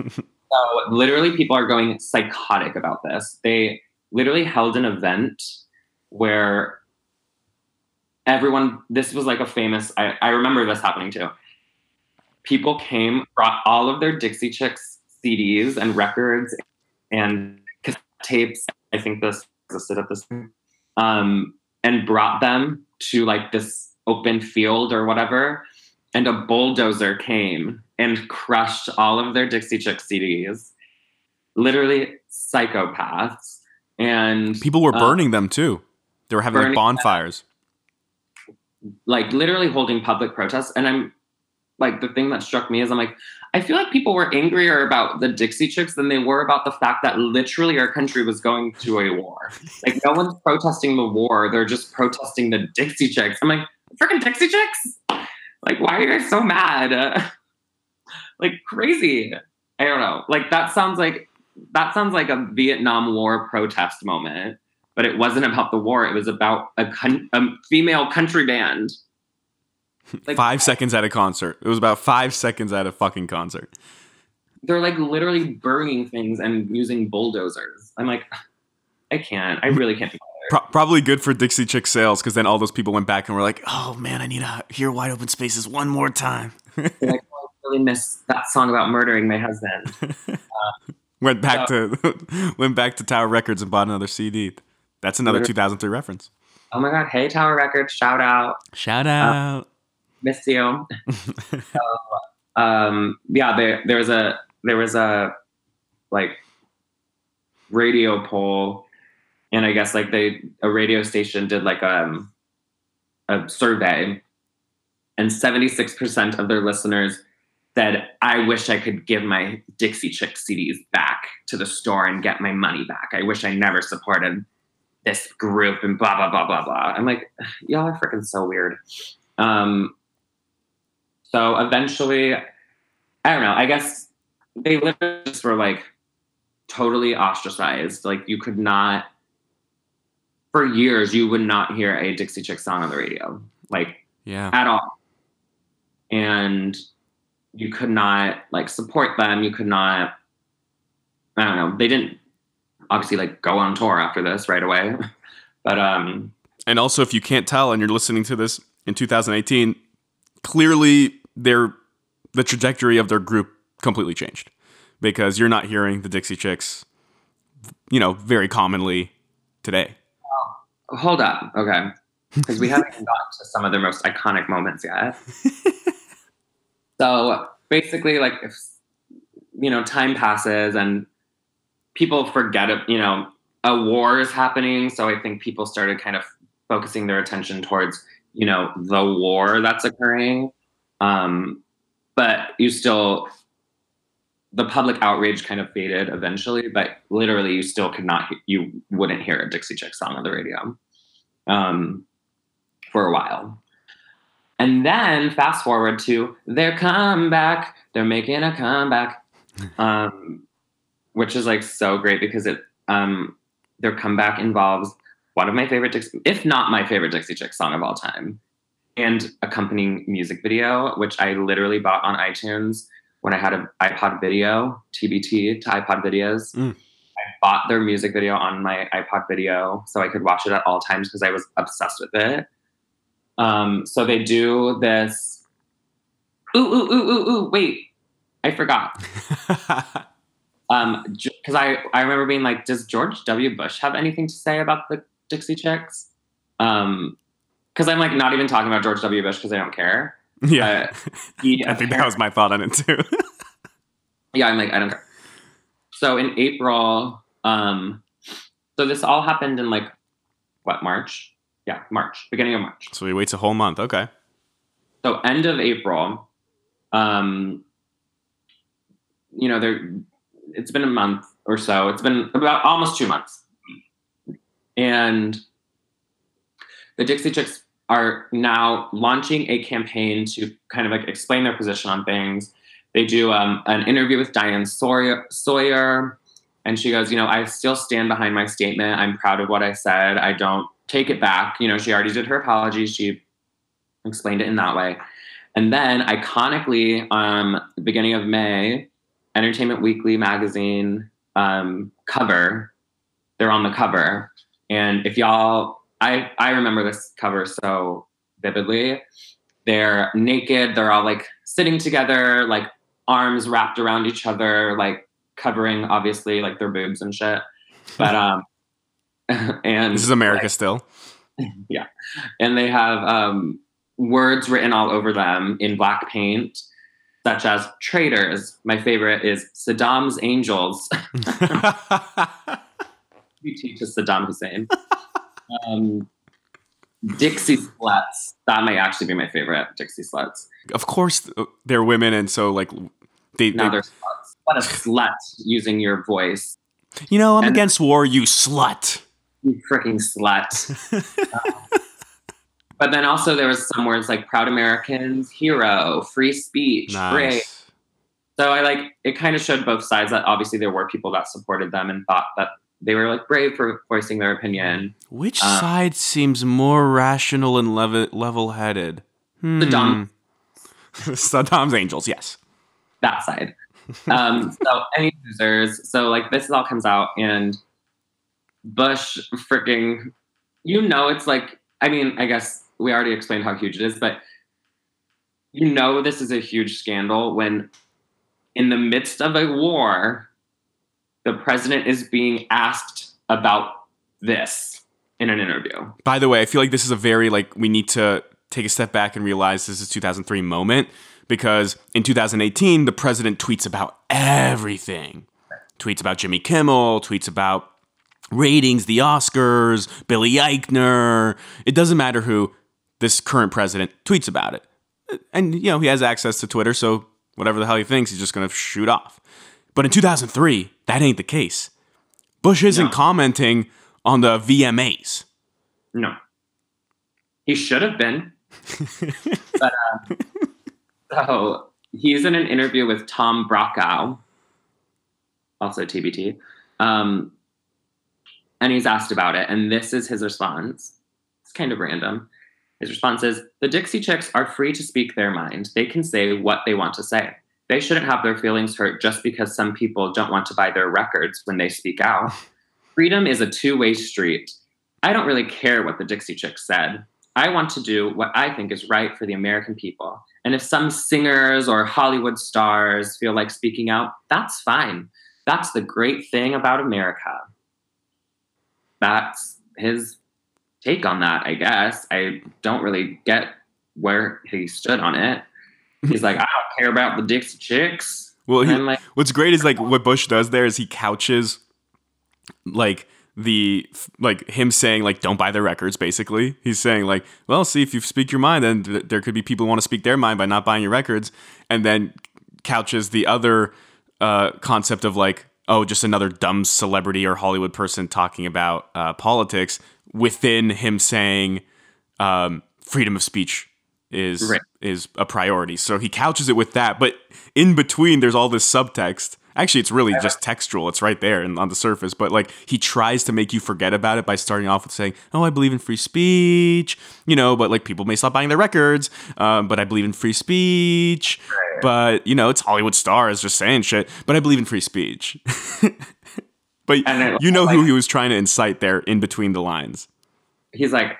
literally people are going psychotic about this. They literally held an event where everyone, this was like a famous, I remember this happening too. People came, brought all of their Dixie Chicks CDs and records and cassette tapes. I think this existed at this time. And brought them to like this open field or whatever. And a bulldozer came and crushed all of their Dixie Chick CDs. Literally psychopaths. And people were burning them too. They were having like bonfires. Them, like literally holding public protests. And I'm like, the thing that struck me is I'm like, I feel like people were angrier about the Dixie Chicks than they were about the fact that literally our country was going to a war. Like, no one's protesting the war. They're just protesting the Dixie Chicks. I'm like, freaking Dixie Chicks? Like, why are you guys so mad? Like, crazy. I don't know. Like, that sounds like a Vietnam War protest moment. But it wasn't about the war. It was about a female country band. Like, 5 seconds at a concert. It was about 5 seconds at a fucking concert. They're like literally burning things and using bulldozers. I'm like, I can't. I really can't be bothered. Probably good for Dixie Chick sales, because then all those people went back and were like, oh man, I need to hear Wide Open Spaces one more time. Like, oh, I really miss that song about murdering my husband. Went back to Tower Records and bought another CD. That's another 2003 reference. Oh my God. Hey, Tower Records. Shout out. Shout out. Miss you. So, yeah, there was a like radio poll, and I guess like a radio station did like a survey, and 76% of their listeners said, "I wish I could give my Dixie Chick CDs back to the store and get my money back. I wish I never supported this group and blah blah blah blah blah." I'm like, y'all are freaking so weird. So eventually, I don't know, I guess they literally just were like totally ostracized. Like for years, you would not hear a Dixie Chick song on the radio, like at all. And you could not like support them. You could not, I don't know. They didn't obviously like go on tour after this right away. But, and also if you can't tell and you're listening to this in 2018, clearly, the trajectory of their group completely changed, because you're not hearing the Dixie Chicks, you know, very commonly today. Oh, hold up. Okay. Because we haven't gotten to some of their most iconic moments yet. So basically, like, if, you know, time passes and people forget, you know, a war is happening. So I think people started kind of focusing their attention towards, you know, the war that's occurring. But the public outrage kind of faded eventually, but literally you still you wouldn't hear a Dixie Chick song on the radio for a while. And then fast forward to their comeback. They're making a comeback, which is like so great, because it their comeback involves one of my favorite, if not my favorite Dixie Chick song of all time, and accompanying music video, which I literally bought on iTunes when I had an iPod video, TBT to iPod videos. I bought their music video on my iPod video so I could watch it at all times because I was obsessed with it. So they do this. Wait, I forgot. Because I remember being like, does George W. Bush have anything to say about the Dixie Chicks? Because I'm like not even talking about George W. Bush because I don't care. Yeah. I think that was my thought on it too. Yeah, I'm like, I don't care. So in April, so this all happened in like, what, March? Yeah, March, beginning of March. So he waits a whole month. Okay. So end of April, you know, it's been a month or so. It's been about almost 2 months. And the Dixie Chicks are now launching a campaign to kind of like explain their position on things. They do an interview with Diane Sawyer, and she goes, you know, I still stand behind my statement. I'm proud of what I said. I don't take it back. You know, she already did her apology. She explained it in that way. And then iconically, the beginning of May, Entertainment Weekly magazine cover they're on the cover. And if y'all, I remember this cover so vividly. They're naked. They're all like sitting together, like arms wrapped around each other, like covering obviously like their boobs and shit. But, and this is America like, still. Yeah. And they have, words written all over them in black paint, such as traitors. My favorite is Saddam's angels. You teach us Saddam Hussein. Dixie sluts. That might actually be my favorite, Dixie sluts. Of course, they're women, and so, like, they're sluts. What a slut, using your voice. You know, I'm against war, you slut. You freaking slut. But then also there was some words like proud Americans, hero, free speech, brave. Nice. So I like, it kind of showed both sides that obviously there were people that supported them and thought that they were like brave for voicing their opinion. Which side seems more rational and level-headed? Saddam's angels, yes. That side. So any losers. So like this all comes out and Bush freaking, you know, it's like, I mean, I guess we already explained how huge it is, but you know this is a huge scandal when in the midst of a war, the president is being asked about this in an interview. By the way, I feel like this is a very, like, we need to take a step back and realize this is 2003 moment, because in 2018, the president tweets about everything. Tweets about Jimmy Kimmel, tweets about ratings, the Oscars, Billy Eichner. It doesn't matter who, this current president tweets about it. And, you know, he has access to Twitter, so whatever the hell he thinks, he's just going to shoot off. But in 2003, that ain't the case. Bush isn't commenting on the VMAs. No. He should have been. But, so, he's in an interview with Tom Brokaw, also TBT, and he's asked about it, and this is his response. It's kind of random. His response is, the Dixie Chicks are free to speak their mind. They can say what they want to say. They shouldn't have their feelings hurt just because some people don't want to buy their records when they speak out. Freedom is a two-way street. I don't really care what the Dixie Chicks said. I want to do what I think is right for the American people. And if some singers or Hollywood stars feel like speaking out, that's fine. That's the great thing about America. That's his take on that, I guess. I don't really get where he stood on it. He's like, I don't care about the Dixie Chicks. Well, he, like, what's great is like what Bush does there is he couches like the like him saying like don't buy their records. Basically, he's saying like, well, see if you speak your mind, then there could be people who want to speak their mind by not buying your records, and then couches the other concept of like, oh, just another dumb celebrity or Hollywood person talking about politics within him saying freedom of speech is right. Is a priority. So he couches it with that. But in between, there's all this subtext. Actually, it's really just textual. It's right there and on the surface. But like he tries to make you forget about it by starting off with saying, oh, I believe in free speech, you know, but like people may stop buying their records, but I believe in free speech. Right. But, you know, it's Hollywood stars just saying shit, but I believe in free speech. But then, you know like, who he was trying to incite there in between the lines. He's like,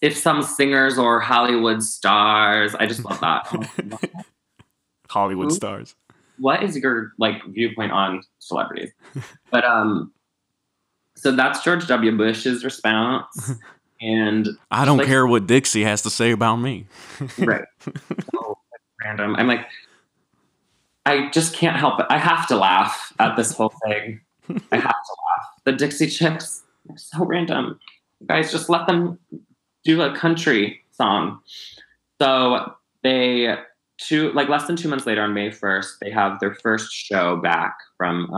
if some singers or Hollywood stars, I just love that. Hollywood stars. What is your like viewpoint on celebrities? But so that's George W. Bush's response, and I don't care what Dixie has to say about me. Right? So random. I'm like, I just can't help it. I have to laugh at this whole thing. I have to laugh. The Dixie Chicks are so random. You guys, just let them do a country song. So they. Less than 2 months later, on May 1st, they have their first show back from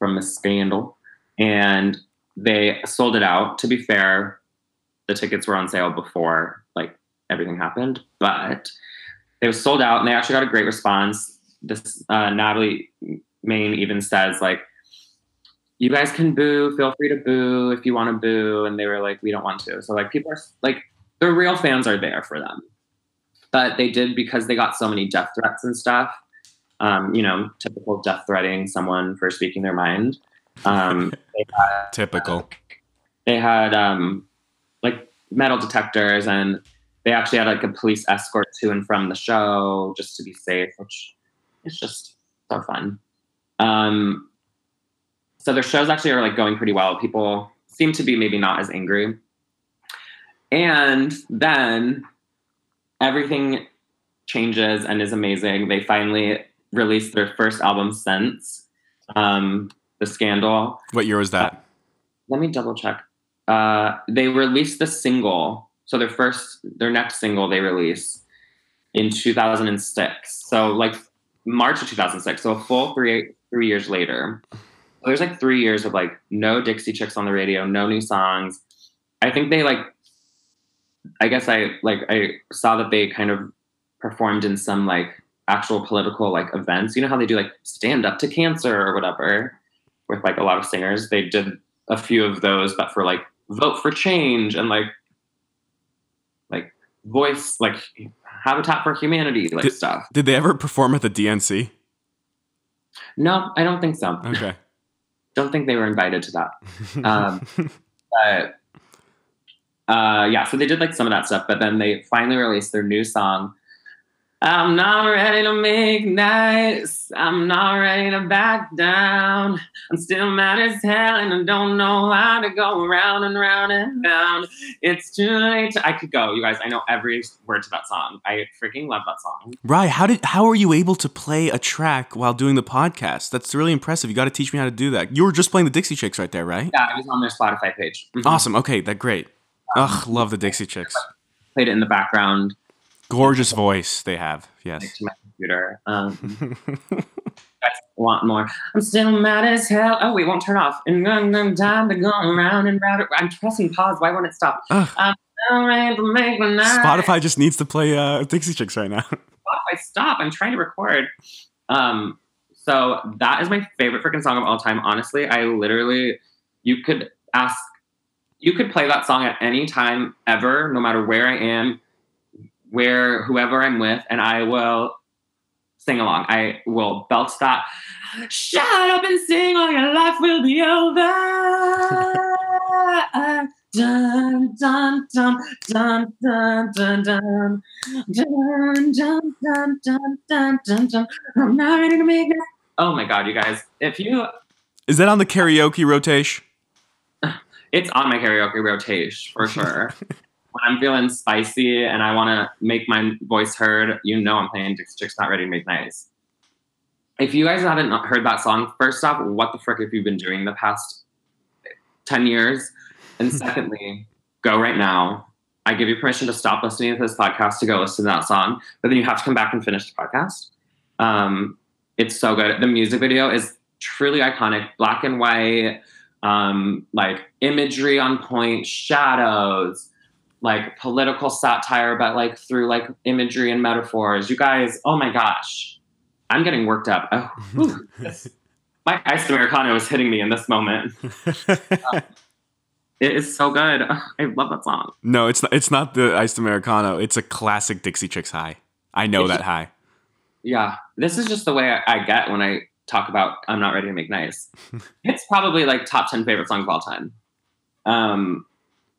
the scandal, and they sold it out. To be fair, the tickets were on sale before like everything happened, but they were sold out, and they actually got a great response. This Natalie Main even says like, "You guys can boo. Feel free to boo if you want to boo," and they were like, "We don't want to." So like people are like, the real fans are there for them. But they did because they got so many death threats and stuff, you know, typical death threatening someone for speaking their mind. Typical. They had like metal detectors, and they actually had like a police escort to and from the show just to be safe, which is just so fun. So their shows actually are like going pretty well. People seem to be maybe not as angry. And then everything changes and is amazing. They finally released their first album since The Scandal. What year was that? Let me double check. They released the single. So their next single they released in 2006. So like March of 2006. So a full three years later. So there's like 3 years of like no Dixie Chicks on the radio, no new songs. I think they like, I guess I saw that they kind of performed in some like actual political like events. You know how they do like Stand Up to Cancer or whatever with like a lot of singers. They did a few of those, but for like Vote for Change and like Voice, like Habitat for Humanity, like stuff. Did they ever perform at the DNC? No, I don't think so. Okay. Don't think they were invited to that. Yeah, so they did like some of that stuff, but then they finally released their new song. I'm not ready to make nice. I'm not ready to back down. I'm still mad as hell and I don't know how to go round and round and round. It's too late. I could go, you guys. I know every word to that song. I freaking love that song. Rye, how are you able to play a track while doing the podcast? That's really impressive. You got to teach me how to do that. You were just playing the Dixie Chicks right there, right? Yeah, it was on their Spotify page. Mm-hmm. Awesome. Okay, that's great. Ugh, love the Dixie Chicks. Played it in the background. Gorgeous voice they have, yes. To my computer. I want more. I'm still mad as hell. Oh, it won't turn off. And time to go around and round. I'm pressing pause. Why won't it stop? I'm still ready to make my night. Spotify just needs to play Dixie Chicks right now. Spotify, stop. I'm trying to record. So that is my favorite freaking song of all time. Honestly, I literally, you could play that song at any time ever, no matter where I am, where whoever I'm with, and I will sing along. I will belt that. Shut up and sing, or your life will be over. Dun dun dun dun dun dun dun dun dun dun dun dun dun. I'm not ready to make it. Oh my god, you guys! Is that on the karaoke rotation? It's on my karaoke rotation for sure. When I'm feeling spicy and I want to make my voice heard, you know I'm playing Dixie Chicks, Not Ready to Make Nice. If you guys haven't heard that song, first off, what the frick have you been doing the past 10 years? And secondly, go right now. I give you permission to stop listening to this podcast to go listen to that song, but then you have to come back and finish the podcast. It's so good. The music video is truly iconic, black and white, like imagery on point, shadows, like political satire, but like through like imagery and metaphors. You guys, oh my gosh, I'm getting worked up. Oh, my iced Americano is hitting me in this moment. It is so good. I love that song. No, it's not the iced Americano. It's a classic Dixie Chicks high. I know that high. Yeah, this is just the way I get when I talk about I'm Not Ready to Make Nice. It's probably like top 10 favorite songs of all time.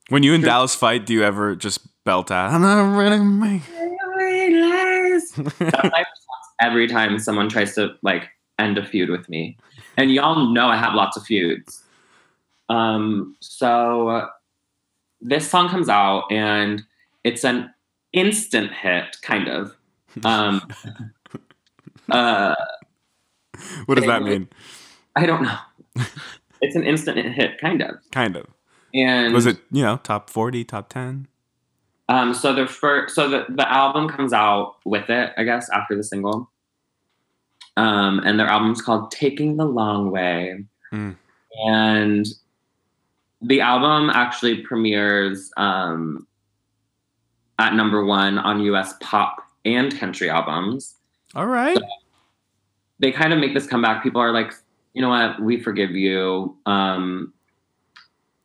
When you and Dallas fight, do you ever just belt out, I'm not ready to make nice? That's my response every time someone tries to like end a feud with me. And y'all know I have lots of feuds. So this song comes out and it's an instant hit, kind of. What does that mean? I don't know. It's an instant hit, kind of. Kind of. And was it, you know, top 40, top 10? So the album comes out with it, I guess, after the single. And their album's called Taking the Long Way. Mm. And the album actually premieres at number 1 on US pop and country albums. All right. So they kind of make this comeback. People are like, you know what, we forgive you.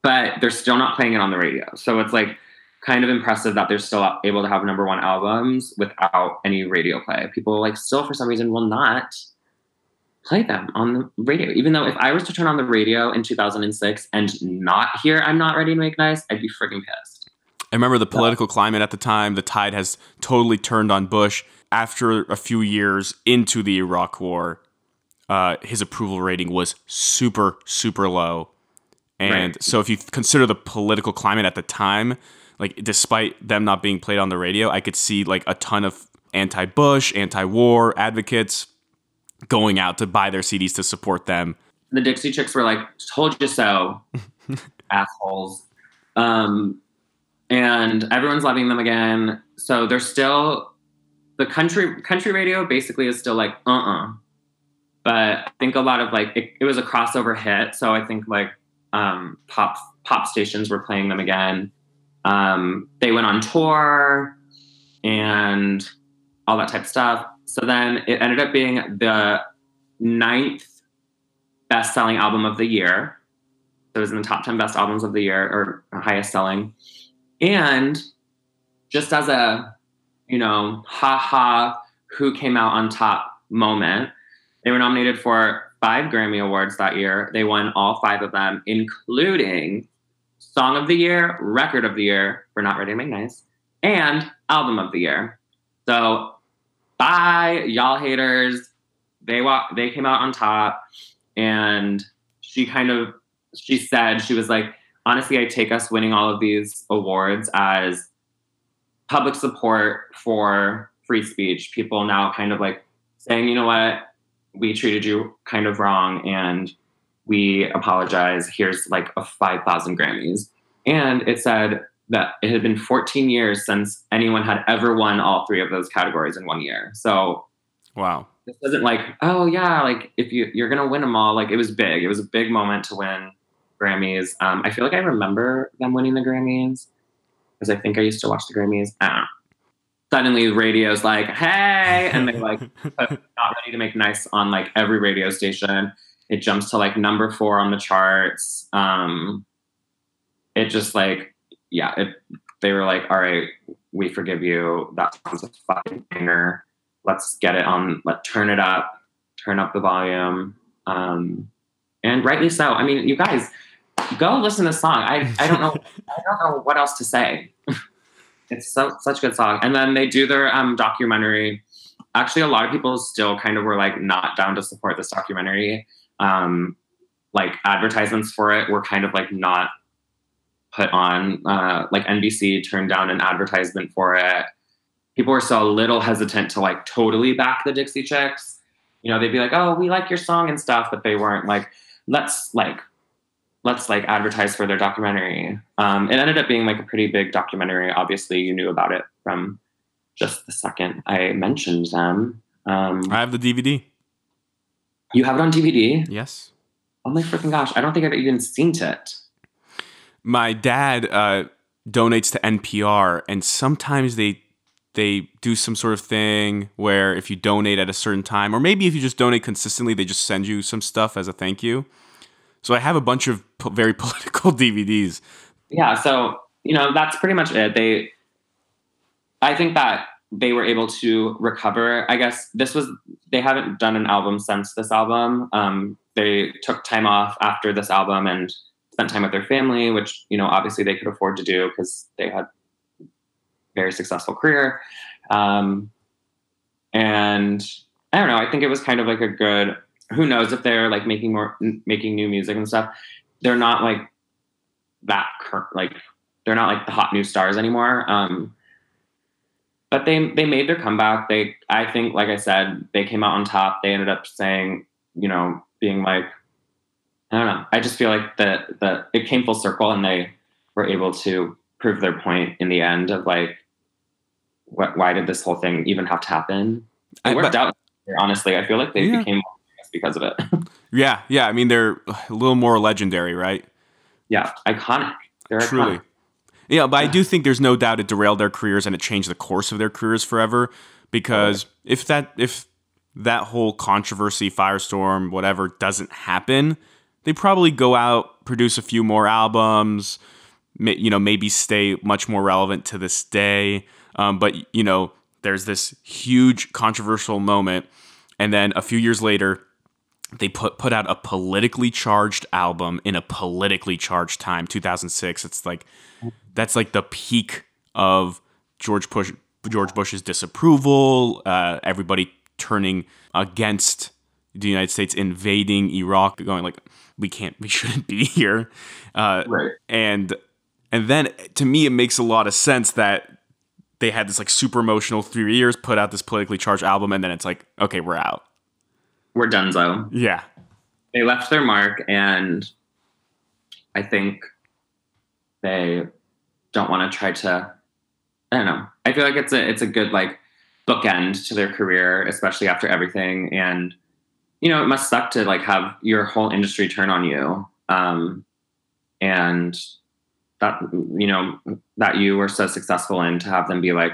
But they're still not playing it on the radio. So it's like kind of impressive that they're still able to have number 1 albums without any radio play. People like still for some reason will not play them on the radio. Even though if I was to turn on the radio in 2006 and not hear I'm Not Ready to Make Nice, I'd be freaking pissed. I remember the political climate at the time. The tide has totally turned on Bush. After a few years into the Iraq War, his approval rating was super, super low. And right. So if you consider the political climate at the time, like despite them not being played on the radio, I could see like a ton of anti-Bush, anti-war advocates going out to buy their CDs to support them. The Dixie Chicks were like, told you so, assholes. And everyone's loving them again. So they're still... The country radio basically is still like, But I think a lot of like, it was a crossover hit. So I think like pop stations were playing them again. They went on tour and all that type of stuff. So then it ended up being the 9th best-selling album of the year. So it was in the top 10 best albums of the year, or highest selling. And just as a... you know, who came out on top moment. They were nominated for 5 Grammy Awards that year. They won all 5 of them, including Song of the Year, Record of the Year, for Not Ready to Make Nice, and Album of the Year. So, bye, y'all haters. They came out on top, and she was like, honestly, I take us winning all of these awards as public support for free speech. People now kind of like saying, you know what, we treated you kind of wrong and we apologize. Here's like a 5,000 Grammys. And it said that it had been 14 years since anyone had ever won all 3 of those categories in one year. So wow. This isn't like, oh yeah, like if you're going to win them all, like it was big. It was a big moment to win Grammys. I feel like I remember them winning the Grammys, because I think I used to watch the Grammys. I don't know. Suddenly the radio's like, hey! And they like put Not Ready to Make Nice on like every radio station. It jumps to like number 4 on the charts. It just like, yeah, they were like, all right, we forgive you. That song's a fucking banger. Let's get it on, let's turn it up, turn up the volume. And rightly so. I mean, you guys, go listen to the song. I don't know what else to say. It's such a good song. And then they do their documentary. Actually, a lot of people still kind of were like not down to support this documentary. Like advertisements for it were kind of like not put on. Like NBC turned down an advertisement for it. People were still a little hesitant to like totally back the Dixie Chicks. You know, they'd be like, "Oh, we like your song and stuff," but they weren't like, let's advertise for their documentary. It ended up being like a pretty big documentary. Obviously you knew about it from just the second I mentioned them. I have the DVD. You have it on DVD? Yes. Oh my freaking gosh. I don't think I've even seen it. My dad donates to NPR, and sometimes they do some sort of thing where if you donate at a certain time, or maybe if you just donate consistently, they just send you some stuff as a thank you. So I have a bunch of very political DVDs. Yeah, so, you know, that's pretty much it. I think that they were able to recover. I guess they haven't done an album since this album. They took time off after this album and spent time with their family, which, you know, obviously they could afford to do because they had a very successful career. And I don't know, I think it was kind of like a good... Who knows if they're like making new music and stuff? They're not like that. They're not like the hot new stars anymore. But they made their comeback. I think, like I said, they came out on top. They ended up saying, you know, being like, I don't know. I just feel like it came full circle, and they were able to prove their point in the end of like, why did this whole thing even have to happen? It worked out. Honestly, I feel like they became. Because of it. Yeah. I mean, they're a little more legendary, right? Yeah. Iconic. They're truly. Iconic. Yeah. But I do think there's no doubt it derailed their careers and it changed the course of their careers forever, because if that whole controversy, firestorm, whatever doesn't happen, they probably go out, produce a few more albums, you know, maybe stay much more relevant to this day. But you know, there's this huge controversial moment. And then a few years later, They put out a politically charged album in a politically charged time, 2006. It's like, that's like the peak of George Bush's disapproval, everybody turning against the United States, invading Iraq, going like, we shouldn't be here. Right. And then to me, it makes a lot of sense that they had this like super emotional 3 years, put out this politically charged album. And then it's like, okay, we're out. We're donezo. Yeah. They left their mark, and I think they don't want to try to, I don't know. I feel like it's a good like bookend to their career, especially after everything. And, you know, it must suck to like have your whole industry turn on you. And that, you know, that you were so successful in, to have them be like,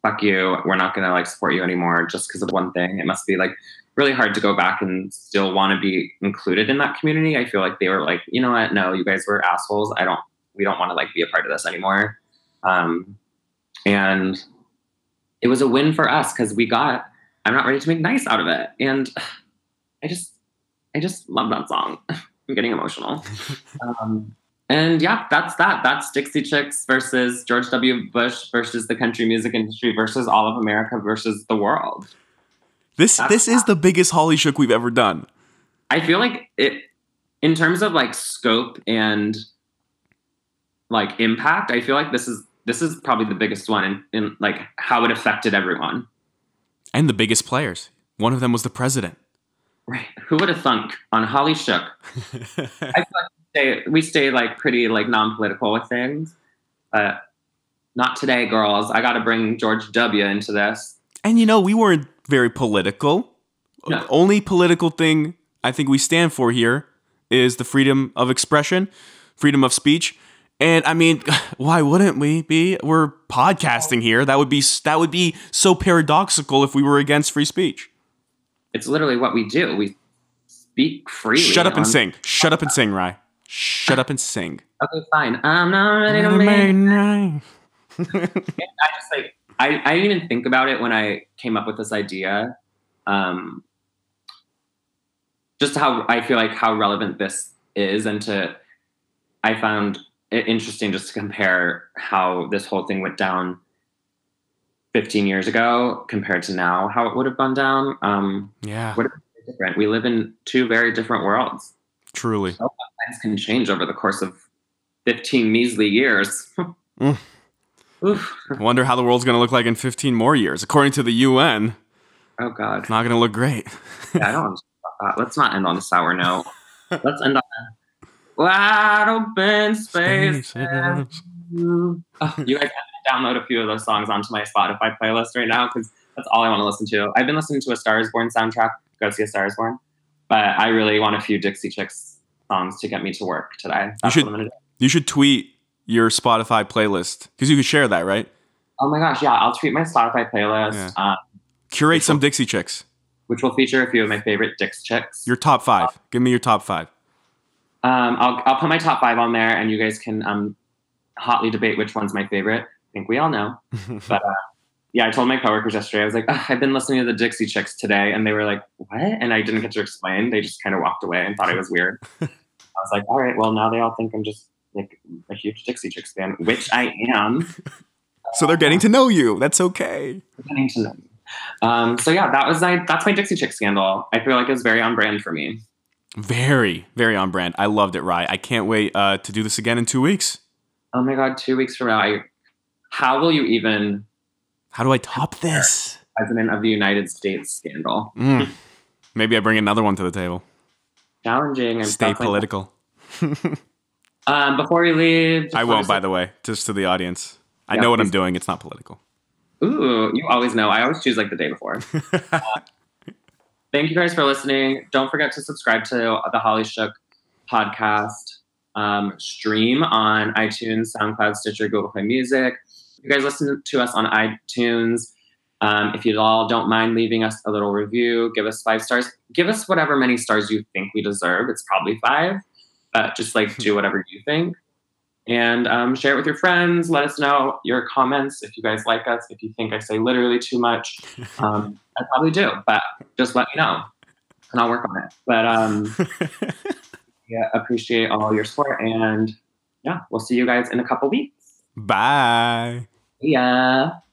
fuck you, we're not going to like support you anymore just because of one thing. It must be like really hard to go back and still want to be included in that community. I feel like they were like, you know what? No, you guys were assholes. We don't want to like be a part of this anymore. And it was a win for us because I'm Not Ready to Make Nice out of it. And I just love that song. I'm getting emotional. And yeah, that's that. That's Dixie Chicks versus George W. Bush versus the country music industry versus all of America versus the world. This is the biggest Holly Shook we've ever done. I feel like it, in terms of like scope and like impact, I feel like this is probably the biggest one in like how it affected everyone. And the biggest players. One of them was the president. Right. Who would have thunk on Holly Shook? I feel like we stay like pretty like non-political with things. But not today, girls. I got to bring George W. into this. And you know, we weren't very political. No. The only political thing I think we stand for here is the freedom of expression, freedom of speech. And I mean, why wouldn't we be? We're podcasting here. That would be so paradoxical if we were against free speech. It's literally what we do. We speak freely. Shut up and sing. Shut up and sing, Rai. Shut up and sing. Okay, fine. I'm not ready to make. I just like, I didn't even think about it when I came up with this idea. Just how I feel like how relevant this is, and I found it interesting just to compare how this whole thing went down 15 years ago compared to now, how it would have gone down. Yeah. What is different? We live in two very different worlds. Truly. So things can change over the course of 15 measly years. Mm. Oof. Wonder how the world's going to look like in 15 more years. According to the UN, oh God, it's not going to look great. Yeah, I don't want to talk about that. Let's not end on a sour note. Let's end on a wide open space. You guys have to download a few of those songs onto my Spotify playlist right now because that's all I want to listen to. I've been listening to a Star Is Born soundtrack. Go see a Star Is Born. But I really want a few Dixie Chicks songs to get me to work today. That's what I'm going to do. You should tweet your Spotify playlist, because you can share that, right? Oh my gosh, yeah. I'll tweet my Spotify playlist. Yeah. Curate some Dixie Chicks. Which will feature a few of my favorite Dixie Chicks. Your top five. Give me your top five. I'll put my top five on there, and you guys can hotly debate which one's my favorite. I think we all know. But yeah, I told my coworkers yesterday, I was like, I've been listening to the Dixie Chicks today. And they were like, what? And I didn't get to explain. They just kind of walked away and thought it was weird. I was like, all right, well, now they all think I'm just like a huge Dixie Chicks fan, which I am. So they're getting to know you. That's okay. They're getting to know me. So yeah, that's my Dixie Chicks scandal. I feel like it was very on brand for me. Very, very on brand. I loved it, Rai. I can't wait to do this again in 2 weeks. Oh my God, 2 weeks from now. How will you even... How do I top this? President of the United States scandal. Maybe I bring another one to the table. Challenging. And stay political. Like before we leave... I won't, by the way, just to the audience. I know what I'm doing. It's not political. Ooh, you always know. I always choose like the day before. Thank you guys for listening. Don't forget to subscribe to the Holly Shook podcast stream on iTunes, SoundCloud, Stitcher, Google Play Music. You guys listen to us on iTunes. If you all don't mind leaving us a little review, give us 5 stars. Give us whatever many stars you think we deserve. It's probably 5. Just like do whatever you think, and share it with your friends. Let us know your comments if you guys like us. If you think I say literally too much, I probably do, but just let me know. and I'll work on it. But yeah, appreciate all your support, and yeah, we'll see you guys in a couple weeks. Bye. Yeah.